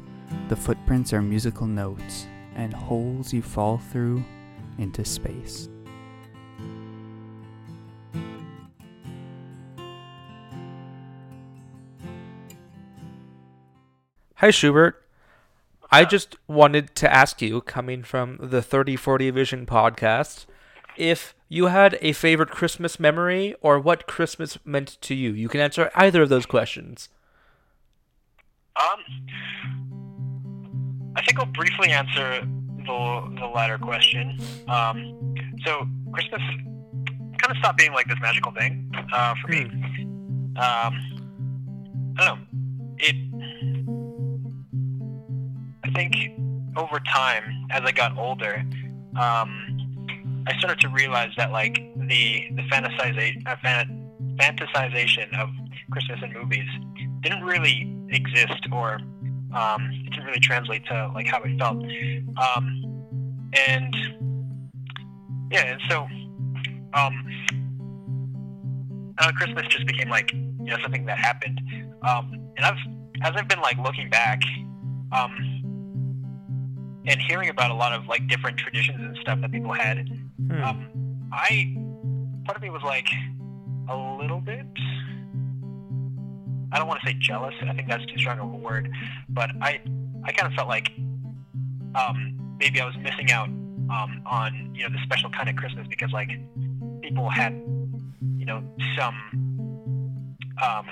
the footprints are musical notes and holes you fall through into space. Hi, Schubert. I just wanted to ask you, coming from the thirty forty Vision podcast, if you had a favorite Christmas memory or what Christmas meant to you. You can answer either of those questions. Um, I think I'll briefly answer the the latter question. Um, so Christmas kind of stopped being like this magical thing uh, for me. Um, I don't know. it, I think over time, as I got older, um, I started to realize that, like, the the fantasiza- uh, fan- fantasization of Christmas in movies didn't really exist, or um, it didn't really translate to, like, how it felt. Um, and, yeah, and so... Um, uh, Christmas just became, like, you know, something that happened. Um, and I've, as I've been, like, looking back, um, and hearing about a lot of, like, different traditions and stuff that people had, hmm. um, I, part of me was, like, a little bit, I don't want to say jealous, I think that's too strong of a word, but I, I kind of felt like, um, maybe I was missing out, um, on, you know, the special kind of Christmas, because, like, people had, you know, some um,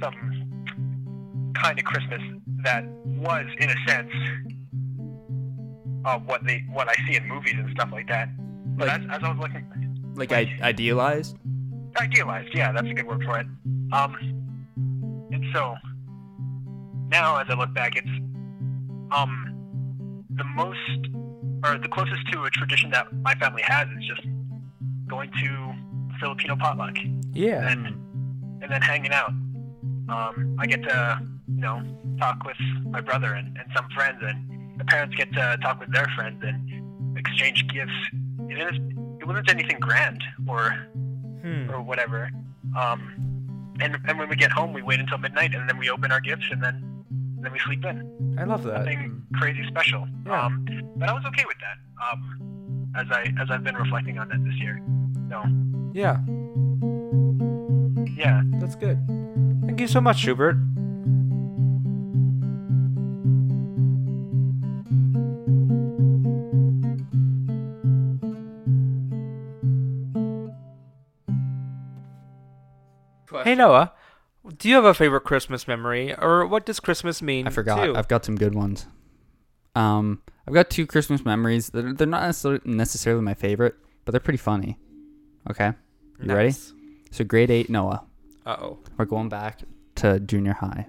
some kind of Christmas that was, in a sense, uh, what they what I see in movies and stuff like that. But like, as, as I was looking, like, like I- idealized. Idealized, yeah, that's a good word for it. Um, and so now, as I look back, it's um the most, or the closest to a tradition that my family has is just going to a Filipino potluck. Yeah. And then, and then hanging out. Um, I get to, you know, talk with my brother and, and some friends, and the parents get to talk with their friends and exchange gifts. It, is, it wasn't anything grand or hmm. or whatever. Um, and, and when we get home, we wait until midnight, and then we open our gifts, and then and then we sleep in. I love that. Nothing crazy special. Yeah. Um, but I was okay with that. Um, as I as I've been reflecting on that this year. So. Yeah. Yeah. That's good. Thank you so much, Schubert. Hey, Noah. Do you have a favorite Christmas memory, or what does Christmas mean? I forgot. To? I've got some good ones. Um, I've got two Christmas memories. They're, they're not necessarily my favorite, but they're pretty funny. Okay? You nice. Ready? So grade eight Noah. Uh-oh. We're going back to junior high.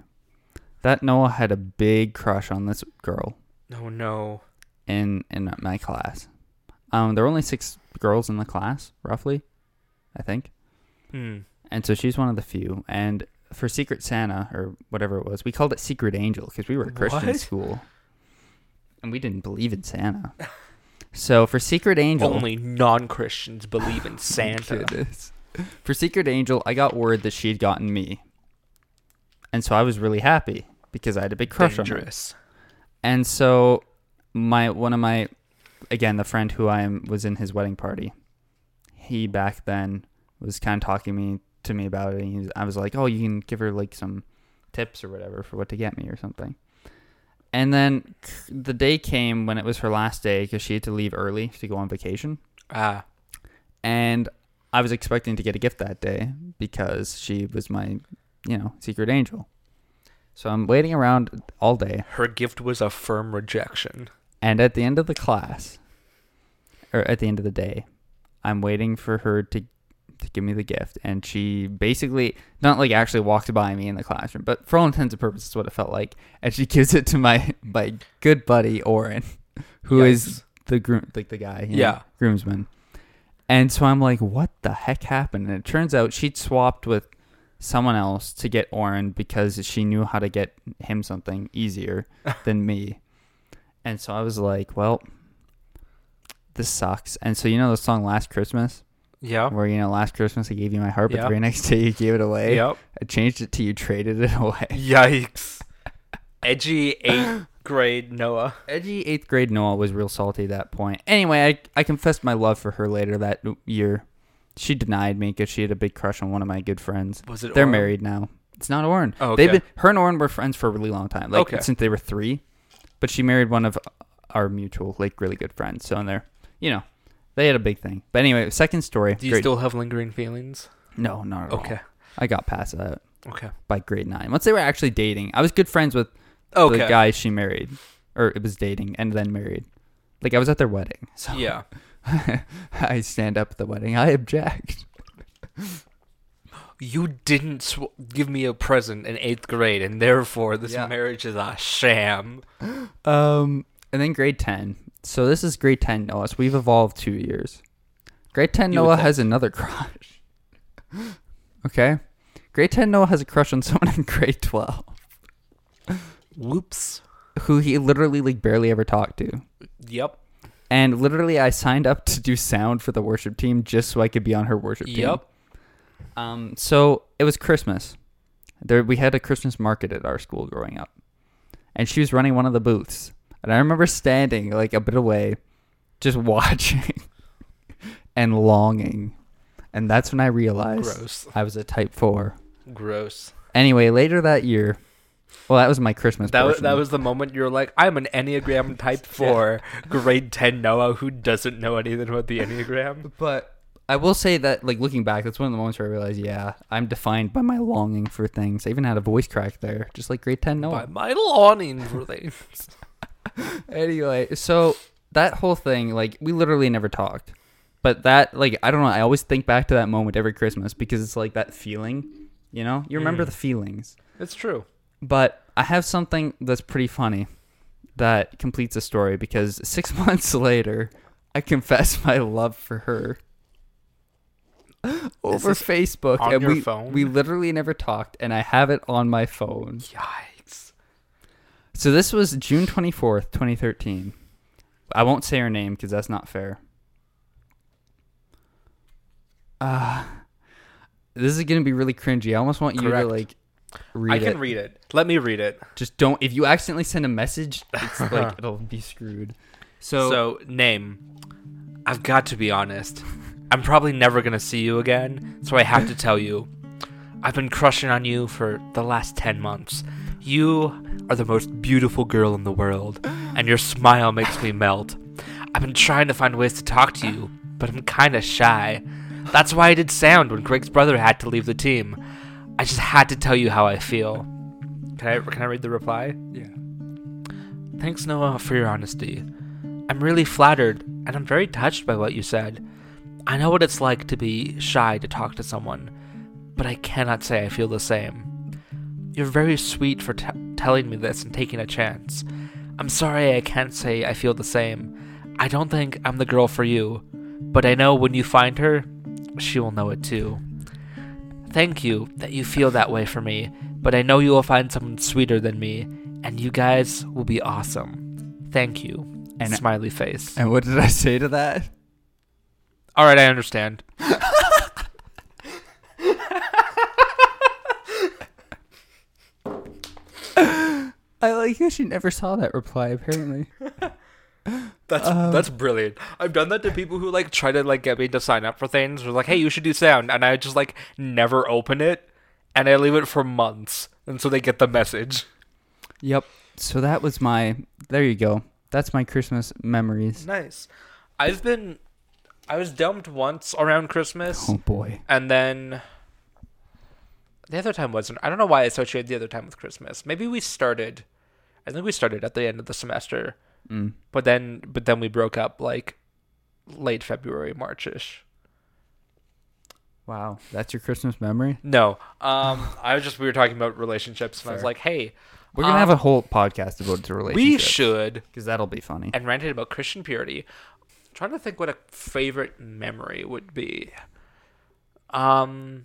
That Noah had a big crush on this girl. Oh, no. In, in my class. Um, there were only six girls in the class, roughly, I think. Hmm. And so she's one of the few, and... For Secret Santa, or whatever it was, we called it Secret Angel because we were a Christian what? School. And we didn't believe in Santa. So for Secret Angel... Only non-Christians believe in Santa. Goodness. For Secret Angel, I got word that she'd gotten me. And so I was really happy because I had a big crush Dangerous. On her. And so my one of my... Again, the friend who I am was in his wedding party. He back then was kind of talking to me... to me about it, and he was, I was like, oh, you can give her like some tips or whatever for what to get me or something. And then the day came when it was her last day because she had to leave early to go on vacation. Ah. And I was expecting to get a gift that day because she was my, you know, secret angel. So I'm waiting around all day. Her gift was a firm rejection. And at the end of the class, or at the end of the day, I'm waiting for her to to give me the gift, and she basically not like actually walked by me in the classroom, but for all intents and purposes what it felt like, and she gives it to my my good buddy Oren, who yes. is the groom, like the guy, you know, yeah groomsman. And so I'm like, what the heck happened? And it turns out she'd swapped with someone else to get Oren because she knew how to get him something easier than me. And so I was like, well, this sucks. And so, you know the song Last Christmas? Yeah. Where, you know, last Christmas I gave you my heart, but yep. the very next day you gave it away. Yep. I changed it to you traded it away. Yikes. Edgy eighth grade Noah. Edgy eighth grade Noah was real salty at that point. Anyway, I, I confessed my love for her later that year. She denied me because she had a big crush on one of my good friends. Was it They're Oren? Married now. It's not Oren. Oh, okay. They've been, her and Oren were friends for a really long time. Like, okay. Since they were three. But she married one of our mutual, like, really good friends. So, and they're, you know. They had a big thing. But anyway, second story. Do you grade... still have lingering feelings? No, not at okay. all. Okay. I got past that. Okay. By grade nine. Once they were actually dating, I was good friends with okay. the guy she married. Or it was dating and then married. Like, I was at their wedding. So yeah. I stand up at the wedding. I object. you didn't sw- give me a present in eighth grade, and therefore this yeah. marriage is a sham. Um, and then grade ten. So this is grade ten, Noah. So we've evolved two years. Grade ten, you Noah has another crush. Okay. Grade ten, Noah has a crush on someone in grade twelve. Whoops. Who he literally, like, barely ever talked to. Yep. And literally, I signed up to do sound for the worship team just so I could be on her worship team. Yep. Um, so it was Christmas. There, we had a Christmas market at our school growing up, and she was running one of the booths. And I remember standing like a bit away, just watching and longing. And that's when I realized Gross. I was a type four. Gross. Anyway, later that year, well, that was my Christmas that portion. Was, that was the moment you were like, I'm an Enneagram type four, yeah. grade ten Noah who doesn't know anything about the Enneagram. But I will say that, like, looking back, that's one of the moments where I realized, yeah, I'm defined by my longing for things. I even had a voice crack there, just like grade ten Noah. By my longing for things. Anyway, so that whole thing, like, we literally never talked. But that, like, I don't know, I always think back to that moment every Christmas because it's like that feeling, you know? You remember mm. the feelings. It's true. But I have something that's pretty funny that completes the story because six months later, I confessed my love for her over Facebook. On and your we, phone? We literally never talked, and I have it on my phone. Yikes. So this was June twenty-fourth, twenty thirteen. I won't say her name because that's not fair. Uh, this is going to be really cringy. I almost want Correct. you to, like, read it. I can it. read it. Let me read it. Just don't. If you accidentally send a message, it's like, it'll be screwed. So, so, name. I've got to be honest. I'm probably never going to see you again, so I have to tell you. I've been crushing on you for the last ten months. You are the most beautiful girl in the world, and your smile makes me melt. I've been trying to find ways to talk to you, but I'm kind of shy. That's why I did sound when Greg's brother had to leave the team. I just had to tell you how I feel. Can I can I read the reply? Yeah. Thanks, Noah, for your honesty. I'm really flattered, and I'm very touched by what you said. I know what it's like to be shy to talk to someone, but I cannot say I feel the same. You're very sweet for t- telling me this and taking a chance. I'm sorry I can't say I feel the same. I don't think I'm the girl for you, but I know when you find her, she will know it too. Thank you that you feel that way for me, but I know you will find someone sweeter than me, and you guys will be awesome. Thank you. And smiley face. And what did I say to that? All right, I understand. I like how she never saw that reply, apparently. That's um, that's brilliant. I've done that to people who, like, try to, like, get me to sign up for things. They're like, hey, you should do sound. And I just, like, never open it. And I leave it for months. And so they get the message. Yep. So that was my... There you go. That's my Christmas memories. Nice. I've been... I was dumped once around Christmas. Oh, boy. And then... The other time wasn't... I don't know why I associated the other time with Christmas. Maybe we started... I think we started at the end of the semester... Mm. But then, but then we broke up like late February, March-ish. Wow, that's your Christmas memory? No, um, I was just we were talking about relationships, and Fair. I was like, "Hey, we're um, gonna have a whole podcast about relationships. We should, because that'll be funny." And ranted about Christian purity. I'm trying to think what a favorite memory would be. Um,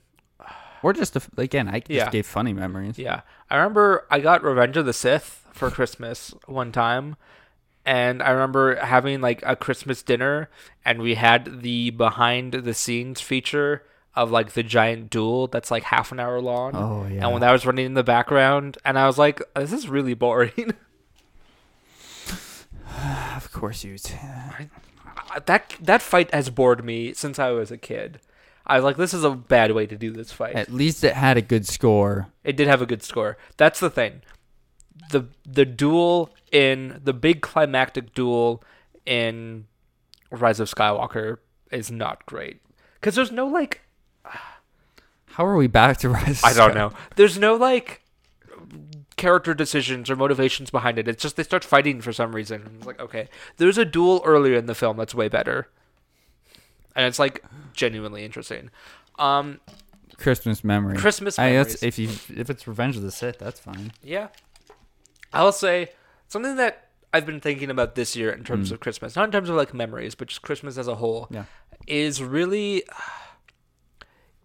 or just a, again, I just yeah. gave funny memories. Yeah, I remember I got Revenge of the Sith for Christmas one time. And I remember having, like, a Christmas dinner, and we had the behind-the-scenes feature of, like, the giant duel that's, like, half an hour long. Oh, yeah. And when that was running in the background, and I was like, this is really boring. Of course you did. I, I, that, that fight has bored me since I was a kid. I was like, this is a bad way to do this fight. At least it had a good score. It did have a good score. That's the thing. The the duel in the big climactic duel in Rise of Skywalker is not great because there's no like. How are we back to Rise? I don't know. There's no like character decisions or motivations behind it. It's just they start fighting for some reason. It's like okay, there's a duel earlier in the film that's way better, and it's like genuinely interesting. Um, Christmas memory. Christmas memories. I, if you if it's Revenge of the Sith, that's fine. Yeah, I'll say something that I've been thinking about this year in terms mm. of Christmas, not in terms of like memories, but just Christmas as a whole, yeah. is really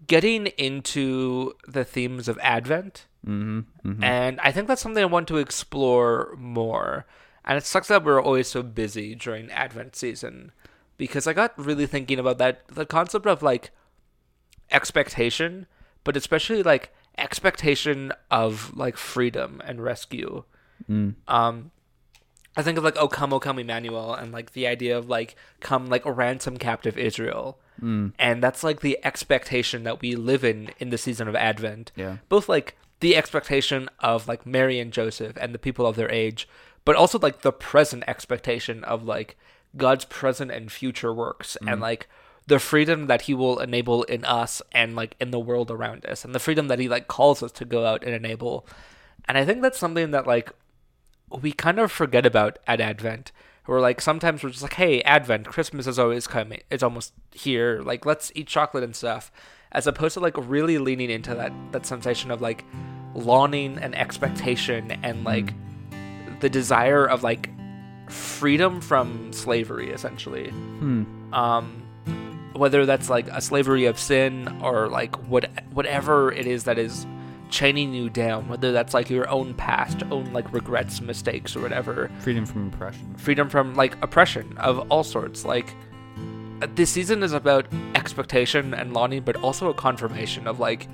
getting into the themes of Advent, mm-hmm. Mm-hmm. and I think that's something I want to explore more. And it sucks that we're always so busy during Advent season, because I got really thinking about that, the concept of like expectation, but especially like expectation of like freedom and rescue. Mm. Um, I think of like, oh, come, oh, come, Emmanuel, and like the idea of like, come, like ransom captive Israel. Mm. And that's like the expectation that we live in in the season of Advent. Yeah. Both like the expectation of like Mary and Joseph and the people of their age, but also like the present expectation of like God's present and future works, mm. and like the freedom that he will enable in us and like in the world around us, and the freedom that he like calls us to go out and enable. And I think that's something that like we kind of forget about at Advent. We're like, sometimes we're just like, hey, Advent, Christmas is always coming. It's almost here. Like, let's eat chocolate and stuff. As opposed to like really leaning into that, that sensation of like longing and expectation and like the desire of like freedom from slavery, essentially. Hmm. Um, whether that's like a slavery of sin or like what whatever it is that is chaining you down, whether that's like your own past, own like regrets, mistakes, or whatever. Freedom from oppression. Freedom from like oppression of all sorts. Like this season is about expectation and longing, but also a confirmation of like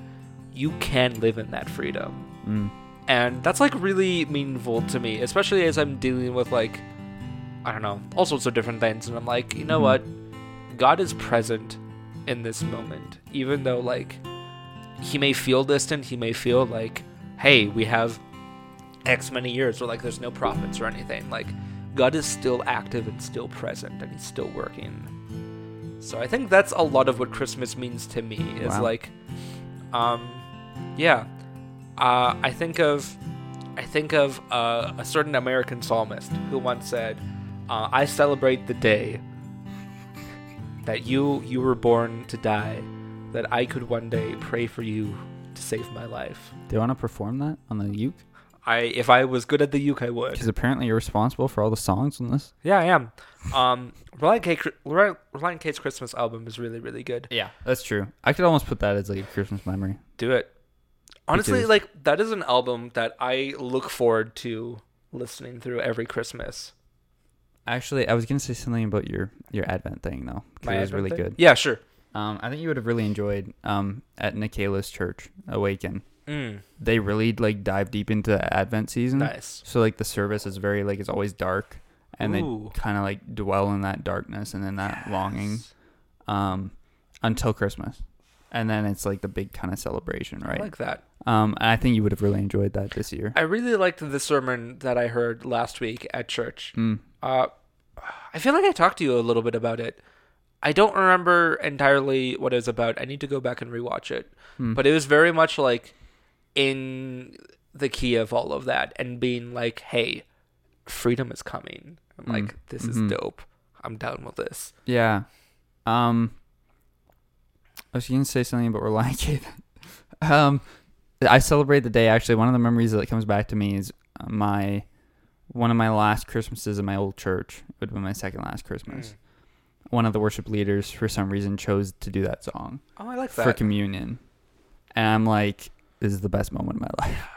you can live in that freedom. Mm. And that's, like, really meaningful to me, especially as I'm dealing with, like, I don't know, all sorts of different things. And I'm like, you know what? God is present in this moment, even though, like, he may feel distant. He may feel like, hey, we have X many years, or, like, there's no prophets or anything. Like, God is still active and still present, and he's still working. So I think that's a lot of what Christmas means to me is, wow. like, um, yeah. Uh, I think of, I think of uh, a certain American psalmist who once said, uh, "I celebrate the day that you you were born to die, that I could one day pray for you to save my life." Do you want to perform that on the uke? I, if I was good at the uke, I would. Because apparently you're responsible for all the songs on this. Yeah, I am. Um, Reliant K, Reliant K's Christmas album is really, really good. Yeah, that's true. I could almost put that as like a Christmas memory. Do it. Honestly, like, that is an album that I look forward to listening through every Christmas. Actually, I was going to say something about your, your Advent thing, though. My Advent It was really thing? Good. Yeah, sure. Um, I think you would have really enjoyed um, at Nikola's Church, Awaken. Mm. They really, like, dive deep into Advent season. Nice. So, like, the service is very, like, it's always dark. And Ooh. They kind of, like, dwell in that darkness and in that yes. longing um, until Christmas. And then it's, like, the big kind of celebration, right? I like that. Um, and I think you would have really enjoyed that this year. I really liked the sermon that I heard last week at church. Mm. Uh, I feel like I talked to you a little bit about it. I don't remember entirely what it was about. I need to go back and rewatch it. Mm. But it was very much, like, in the key of all of that and being like, hey, freedom is coming. I'm mm. like, this mm-hmm. is dope. I'm down with this. Yeah. Um... I was going to say something, but we're lying. Um, I celebrate the day. Actually, one of the memories that comes back to me is my one of my last Christmases in my old church. It would have been my second last Christmas. Mm. One of the worship leaders, for some reason, chose to do that song. Oh, I like that. For communion. And I'm like, this is the best moment of my life.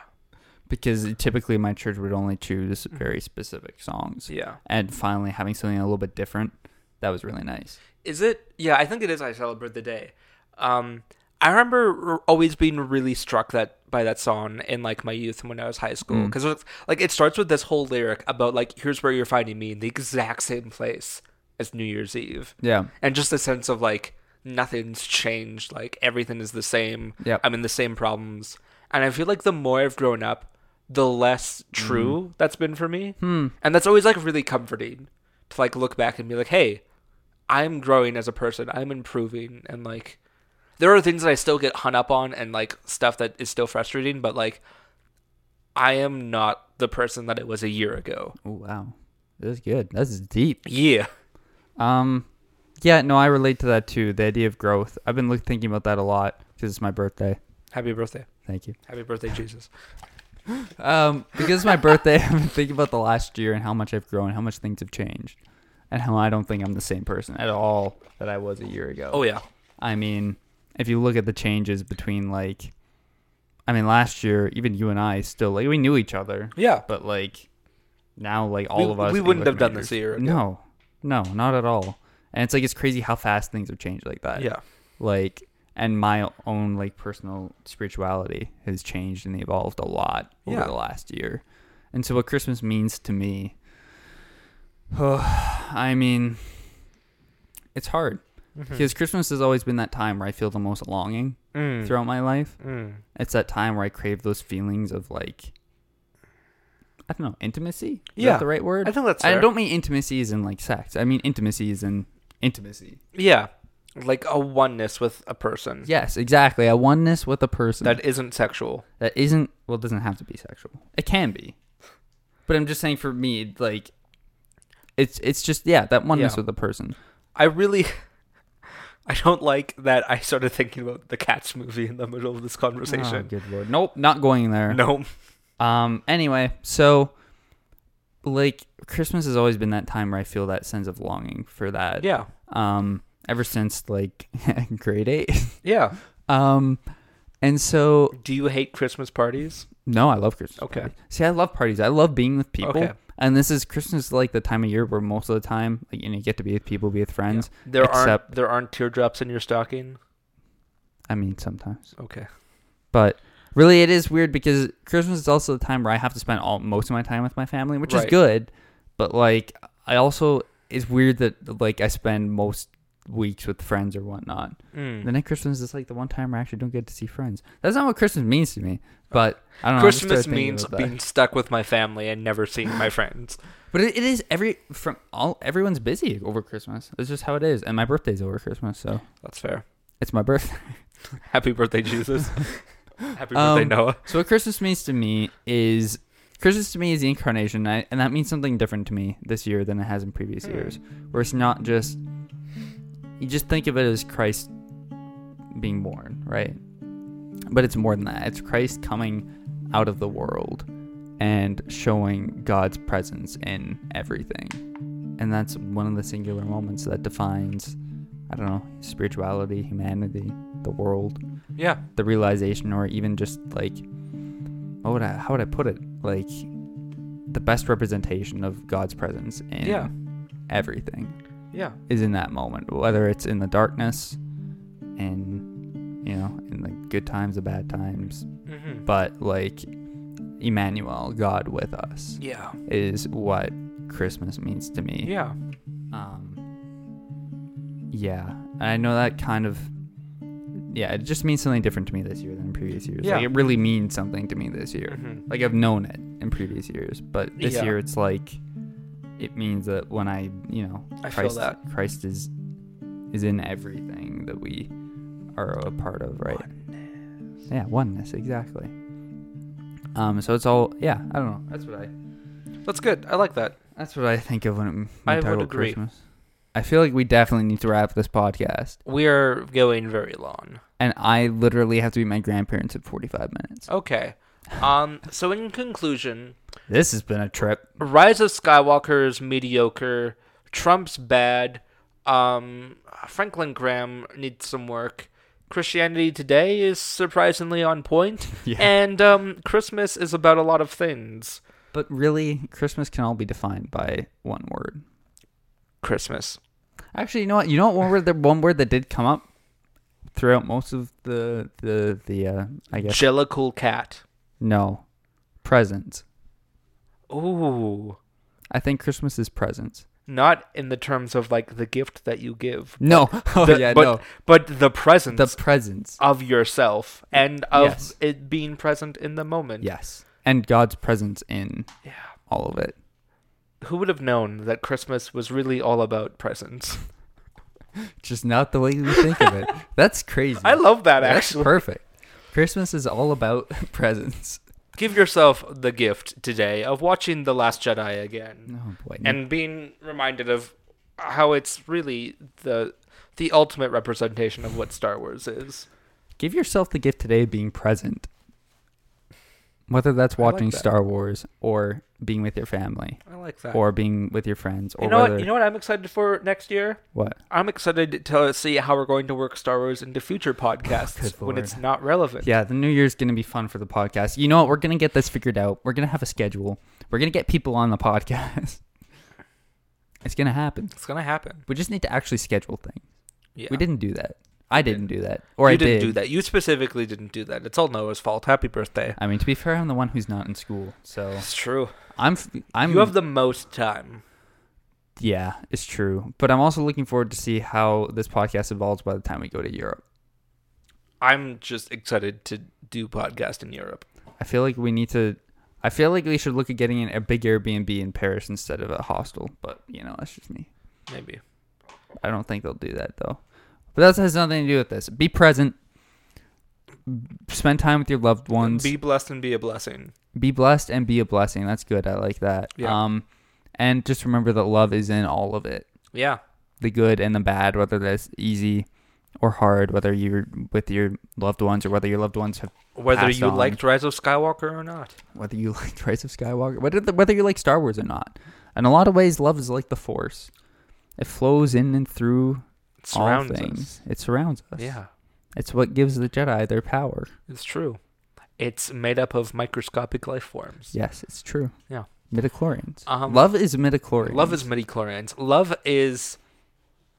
Because typically my church would only choose very specific songs. Yeah. And finally having something a little bit different, that was really nice. Is it? Yeah, I think it is I Celebrate the Day. Um, I remember always being really struck that by that song in like my youth and when I was high school, because mm. like it starts with this whole lyric about like, here's where you're finding me, in the exact same place as New Year's Eve. Yeah. And just the sense of like, nothing's changed. Like everything is the same. Yeah. I'm in the same problems. And I feel like the more I've grown up, the less true mm. that's been for me. Mm. And that's always like really comforting to like look back and be like, hey, I'm growing as a person. I'm improving. And like, there are things that I still get hung up on and, like, stuff that is still frustrating, but, like, I am not the person that it was a year ago. Oh, wow. That's good. That's deep. Yeah. Um, yeah, no, I relate to that, too, the idea of growth. I've been look, thinking about that a lot because it's my birthday. Happy birthday. Thank you. Happy birthday, Jesus. um, because it's my birthday, I've been thinking about the last year and how much I've grown, how much things have changed, and how I don't think I'm the same person at all that I was a year ago. Oh, yeah. I mean, if you look at the changes between, like, I mean, last year, even you and I still, like, we knew each other. Yeah. But, like, now, like, all we, of us. We wouldn't have done this a year ago. No. No, not at all. And it's, like, it's crazy how fast things have changed like that. Yeah. Like, and my own, like, personal spirituality has changed and evolved a lot over yeah. the last year. And so what Christmas means to me, oh, I mean, it's hard. Mm-hmm. Because Christmas has always been that time where I feel the most longing mm. throughout my life. Mm. It's that time where I crave those feelings of, like, I don't know, intimacy? Is yeah. that the right word? I think that's fair. I don't mean intimacy as in, like, sex. I mean intimacy as in intimacy. Yeah. Like a oneness with a person. Yes, exactly. A oneness with a person. That isn't sexual. That isn't, well, it doesn't have to be sexual. It can be. But I'm just saying for me, like, it's it's just, yeah, that oneness yeah. with a person. I really... I don't like that I started thinking about the Cats movie in the middle of this conversation. Oh, good Lord. Nope, not going there. Nope. Um, anyway, so, like, Christmas has always been that time where I feel that sense of longing for that. Yeah. Um, ever since, like, grade eight. Yeah. Um, and so... Do you hate Christmas parties? No, I love Christmas okay. parties. See, I love parties. I love being with people. Okay. And this is Christmas, like the time of year where most of the time, like, you know, you get to be with people, be with friends. Yeah. There except, aren't there aren't teardrops in your stocking. I mean, sometimes. Okay, but really, it is weird because Christmas is also the time where I have to spend all most of my time with my family, which right. is good. But like, I also it's weird that like I spend most weeks with friends or whatnot. Mm. The next Christmas is like the one time where I actually don't get to see friends. That's not what Christmas means to me. But I don't Christmas know. Christmas means being stuck with my family and never seeing my friends. But it, it is every from all everyone's busy over Christmas. It's just how it is. And my birthday's over Christmas, so that's fair. It's my birthday. Happy birthday, Jesus. Happy birthday, um, Noah. So what Christmas means to me is Christmas to me is the incarnation, and, I, and that means something different to me this year than it has in previous mm. years. Where it's not just you just think of it as Christ being born, right? But it's more than that. It's Christ coming out of the world and showing God's presence in everything. And that's one of the singular moments that defines, I don't know, spirituality, humanity, the world. Yeah. The realization or even just like, what would I, how would I put it? Like the best representation of God's presence in yeah. everything. Yeah. Is in that moment, whether it's in the darkness and... you know, in the good times, the bad times, mm-hmm. but like Emmanuel, God with us, yeah, is what Christmas means to me. Yeah, um, yeah, and I know that kind of, yeah, it just means something different to me this year than in previous years. Yeah, like, it really means something to me this year. Mm-hmm. Like I've known it in previous years, but this yeah. year it's like it means that when I, you know, I Christ, feel that Christ is is in everything that we. Are a part of, right? Oneness. Yeah, oneness, exactly. Um, so it's all, yeah, I don't know. That's what I... That's good. I like that. That's what I think of when I talk about Christmas. I feel like we definitely need to wrap this podcast. We are going very long. And I literally have to be my grandparents in forty-five minutes. Okay. Um. So in conclusion... This has been a trip. Rise of Skywalker is mediocre. Trump's bad. Um, Franklin Graham needs some work. Christianity Today is surprisingly on point, yeah. and um, Christmas is about a lot of things. But really, Christmas can all be defined by one word. Christmas. Actually, you know what? You know what? One word, the one word that did come up throughout most of the the the uh, I guess. Jellicle cat. No, presents. Ooh. I think Christmas is presents. Not in the terms of like the gift that you give. No, oh, the, yeah, but, no. But the presence, the presence of yourself and of yes. it being present in the moment. Yes, and God's presence in yeah. all of it. Who would have known that Christmas was really all about presents? Just not the way we think of it. That's crazy. I love that. That's actually perfect. Christmas is all about presents. Give yourself the gift today of watching The Last Jedi again. Oh boy. And being reminded of how it's really the the ultimate representation of what Star Wars is. Give yourself the gift today of being present. Whether that's watching like that. Star Wars or being with your family. I like that. Or being with your friends. Or you know whether... what? You know what I'm excited for next year? What? I'm excited to see how we're going to work Star Wars into future podcasts oh, when it's not relevant. Yeah, the new year's going to be fun for the podcast. You know what? We're going to get this figured out. We're going to have a schedule. We're going to get people on the podcast. It's going to happen. It's going to happen. We just need to actually schedule things. Yeah. We didn't do that. I didn't do that. Or you I didn't did. do that. You specifically didn't do that. It's all Noah's fault. Happy birthday. I mean, to be fair, I'm the one who's not in school. So it's true. I'm I'm You have the most time. Yeah, it's true. But I'm also looking forward to see how this podcast evolves by the time we go to Europe. I'm just excited to do podcast in Europe. I feel like we need to I feel like we should look at getting a big Airbnb in Paris instead of a hostel, but you know, that's just me. Maybe. I don't think they'll do that though. But that has nothing to do with this. Be present. Spend time with your loved ones. Be blessed and be a blessing. Be blessed and be a blessing. That's good. I like that. Yeah. Um, and just remember that love is in all of it. Yeah. The good and the bad, whether that's easy or hard, whether you're with your loved ones or whether your loved ones have Whether passed you on. liked Rise of Skywalker or not. Whether you liked Rise of Skywalker. Whether, the, whether you like Star Wars or not. In a lot of ways, love is like the Force. It flows in and through... It surrounds all things. us. It surrounds us. Yeah. It's what gives the Jedi their power. It's true. It's made up of microscopic life forms. Yes, it's true. Yeah. Midichlorians. Um, love is midichlorians. Love is midichlorians. Love is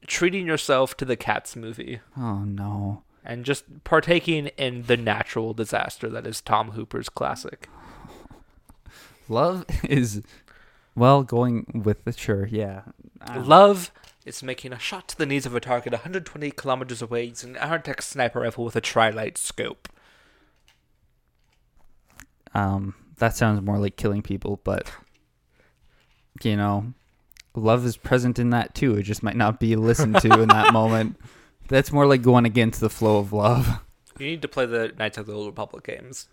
treating yourself to the Cats movie. Oh, no. And just partaking in the natural disaster that is Tom Hooper's classic. Love is, well, going with the sure, yeah. Love It's making a shot to the knees of a target one hundred twenty kilometers away using an Artec sniper rifle with a tri-light scope. Um, that sounds more like killing people, but, you know, love is present in that too. It just might not be listened to in that moment. That's more like going against the flow of love. You need to play the Knights of the Old Republic games.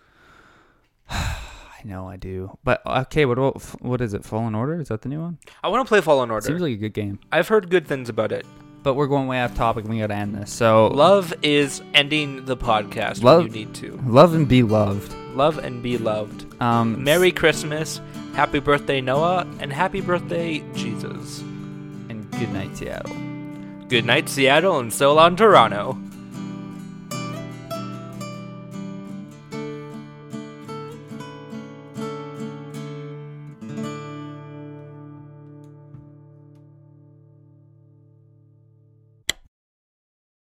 I know I do, but okay. What about, what is it? Fallen Order? Is that the new one? I want to play Fallen Order. Seems like a good game. I've heard good things about it. But we're going way off topic. We gotta end this. So love is ending the podcast. Love, when you need to love and be loved. Love and be loved. Um, Merry Christmas, Happy Birthday Noah, and Happy Birthday Jesus. And good night Seattle. Good night Seattle, and so long Toronto.